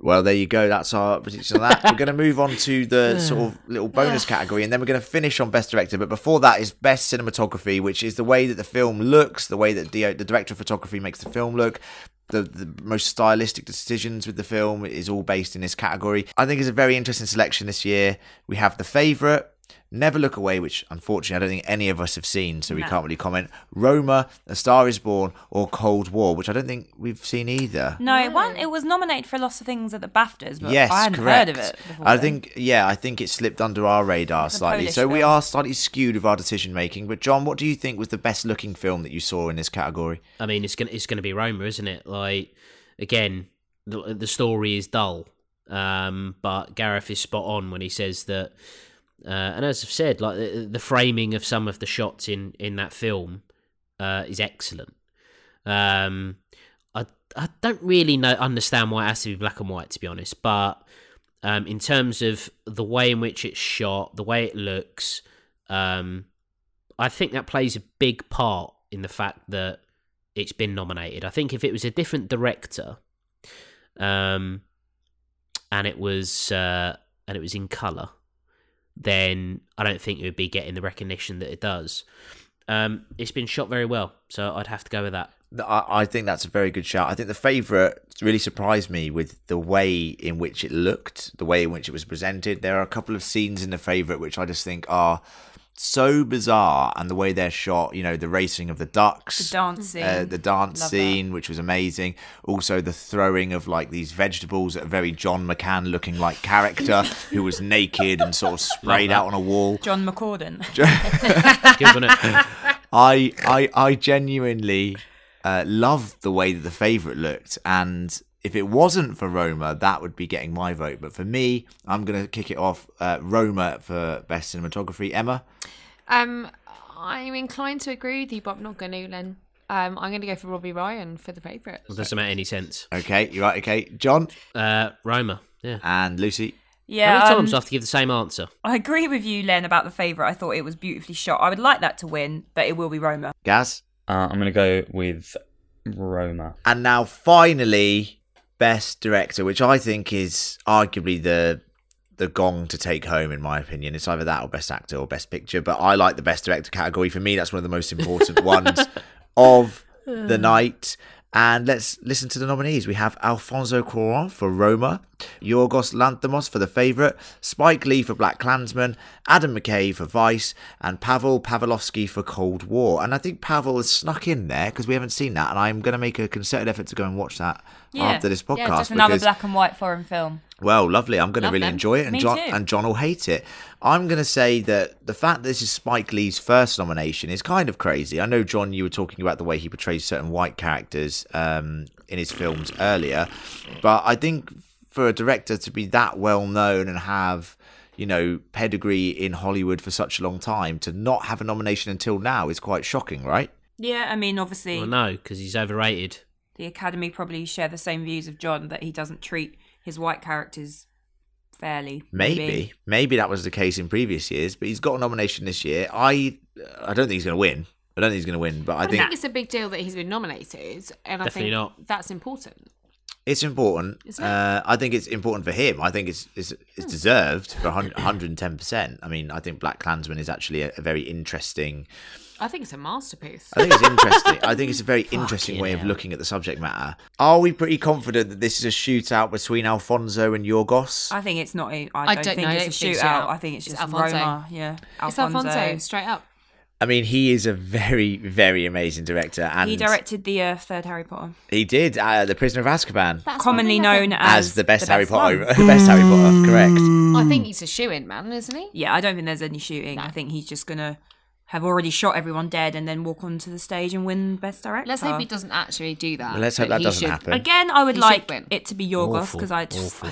Well, there you go. That's our prediction on that. We're going to move on to the sort of little bonus category, and then we're going to finish on Best Director. But before that is Best Cinematography, which is the way that the film looks, the way that the director of photography makes the film look. The most stylistic decisions with the film is all based in this category. I think it's a very interesting selection this year. We have The Favourite, Never Look Away, which unfortunately I don't think any of us have seen, so we can't really comment. Roma, A Star is Born, or Cold War, which I don't think we've seen either. No, it was nominated for lots of things at the BAFTAs, but yes, I hadn't heard of it before. I think it slipped under our radar slightly. Polish film. We are slightly skewed with our decision making. But John, what do you think was the best looking film that you saw in this category? I mean, it's gonna be Roma, isn't it? Like, again, the story is dull, but Gareth is spot on when he says that. And as I've said, like the framing of some of the shots in that film is excellent. I don't really understand why it has to be black and white, to be honest. But in terms of the way in which it's shot, the way it looks, I think that plays a big part in the fact that it's been nominated. I think if it was a different director, and it was in colour, then I don't think it would be getting the recognition that it does. It's been shot very well, so I'd have to go with that. I think that's a very good shout. I think The Favourite really surprised me with the way in which it looked, the way in which it was presented. There are a couple of scenes in The Favourite which I just think are so bizarre, and the way they're shot, you know, the racing of the ducks, the dance scene, which was amazing. Also the throwing of like these vegetables at a very John McCann looking like character who was naked and sort of sprayed out on a wall. John McCorden. I genuinely loved the way that The Favourite looked, and if it wasn't for Roma, that would be getting my vote. But for me, I'm going to kick it off. Roma for Best Cinematography. Emma? I'm inclined to agree with you, but I'm not going to, Len. I'm going to go for Robbie Ryan for The Favourite. Well, doesn't make any sense. Okay, you're right. Okay, John? Roma, yeah. And Lucy? Yeah. How many times do I have to give the same answer? I agree with you, Len, about The Favourite. I thought it was beautifully shot. I would like that to win, but it will be Roma. Gaz? I'm going to go with Roma. And now, finally, Best Director, which I think is arguably the gong to take home, in my opinion. It's either that or Best Actor or Best Picture, but I like the Best Director category. For me, that's one of the most important ones of the night. And let's listen to the nominees. We have Alfonso Cuarón for Roma, Yorgos Lanthimos for The Favourite, Spike Lee for Black Klansman, Adam McKay for Vice, and Pavel Pavlovsky for Cold War. And I think Pavel has snuck in there because we haven't seen that, and I'm going to make a concerted effort to go and watch that after this podcast. Yeah, just another black and white foreign film. Well, lovely. I'm going to really enjoy it, and John will hate it. I'm going to say that the fact that this is Spike Lee's first nomination is kind of crazy. I know, John, you were talking about the way he portrays certain white characters in his films earlier, but I think for a director to be that well known and have, you know, pedigree in Hollywood for such a long time, to not have a nomination until now is quite shocking, right? Yeah, I mean, obviously. Well, no, because he's overrated. The Academy probably share the same views of John, that he doesn't treat his white characters fairly. Maybe that was the case in previous years, but he's got a nomination this year. I don't think he's going to win. But I think it's a big deal that he's been nominated, and I think that's important. It's important. I think it's important for him. I think it's deserved for 110%. I mean, I think Black Klansman is actually a very interesting. I think it's a masterpiece. I think it's interesting. I think it's a very interesting way of looking at the subject matter. Are we pretty confident that this is a shootout between Alfonso and Yorgos? I think it's not. I don't think it's a shootout. I think it's just Alfonso. Roma. Yeah, Alfonso. It's Alfonso straight up. I mean, he is a very, very amazing director. And he directed the third Harry Potter. He did, The Prisoner of Azkaban. That's commonly known as the best Harry Potter. Best Harry Potter, correct. I think he's a shoo-in, man, isn't he? Yeah, I don't think there's any shooting. No. I think he's just going to have already shot everyone dead and then walk onto the stage and win Best Director. Let's hope he doesn't actually do that. Well, let's hope that doesn't happen. Again, I would like it to be Yorgos, because I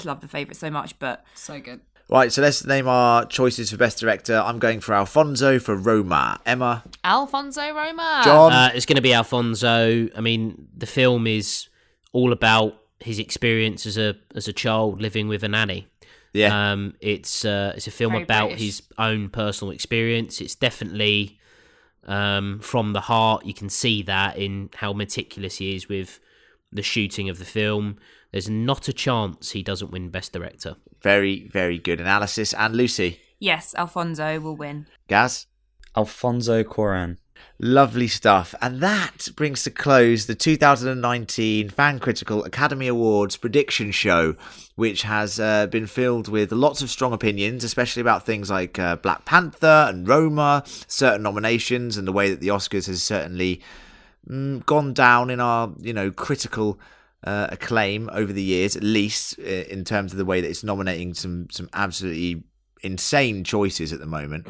love The Favourite so much. But so good. Right, so let's name our choices for Best Director. I'm going for Alfonso for Roma. Emma? Alfonso Roma. John? It's going to be Alfonso. I mean, the film is all about his experience as a child living with a nanny. Yeah. It's a film very about British. His own personal experience. It's definitely from the heart. You can see that in how meticulous he is with the shooting of the film. There's not a chance he doesn't win Best Director. Very, very good analysis. And Lucy? Yes, Alfonso will win. Gaz? Alfonso Cuarón. Lovely stuff. And that brings to close the 2019 Fan Critical Academy Awards prediction show, which has been filled with lots of strong opinions, especially about things like Black Panther and Roma, certain nominations, and the way that the Oscars has certainly gone down in our, critical acclaim over the years, at least in terms of the way that it's nominating some absolutely insane choices at the moment.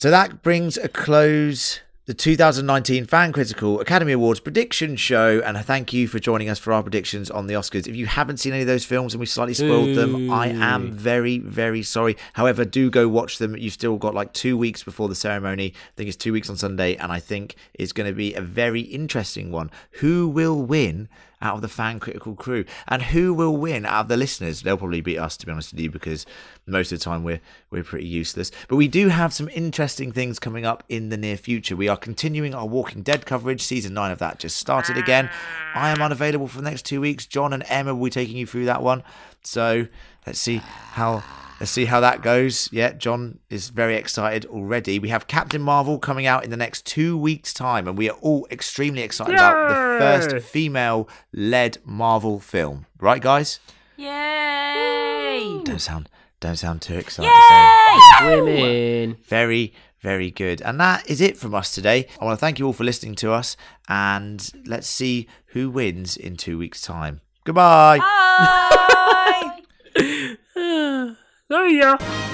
So that brings a close the 2019 Fan Critical Academy Awards prediction show, and thank you for joining us for our predictions on the Oscars. If you haven't seen any of those films and we slightly spoiled them, I am very, very sorry. However, do go watch them. You've still got 2 weeks before the ceremony. I think it's 2 weeks on Sunday, and I think it's going to be a very interesting one. Who will win out of the Fan Critical crew, and who will win out of the listeners? They'll probably beat us, to be honest with you, because most of the time we're pretty useless. But we do have some interesting things coming up in the near future. We are continuing our Walking Dead coverage. Season 9 of that just started again. I am unavailable for the next 2 weeks. John and Emma will be taking you through that one. So let's see how that goes. Yeah, John is very excited already. We have Captain Marvel coming out in the next 2 weeks' time, and we are all extremely excited about the first female-led Marvel film. Right, guys? Yay! Don't sound too excited. Yay! Women. Very, very good. And that is it from us today. I want to thank you all for listening to us, and let's see who wins in 2 weeks' time. Goodbye. Bye. There you go.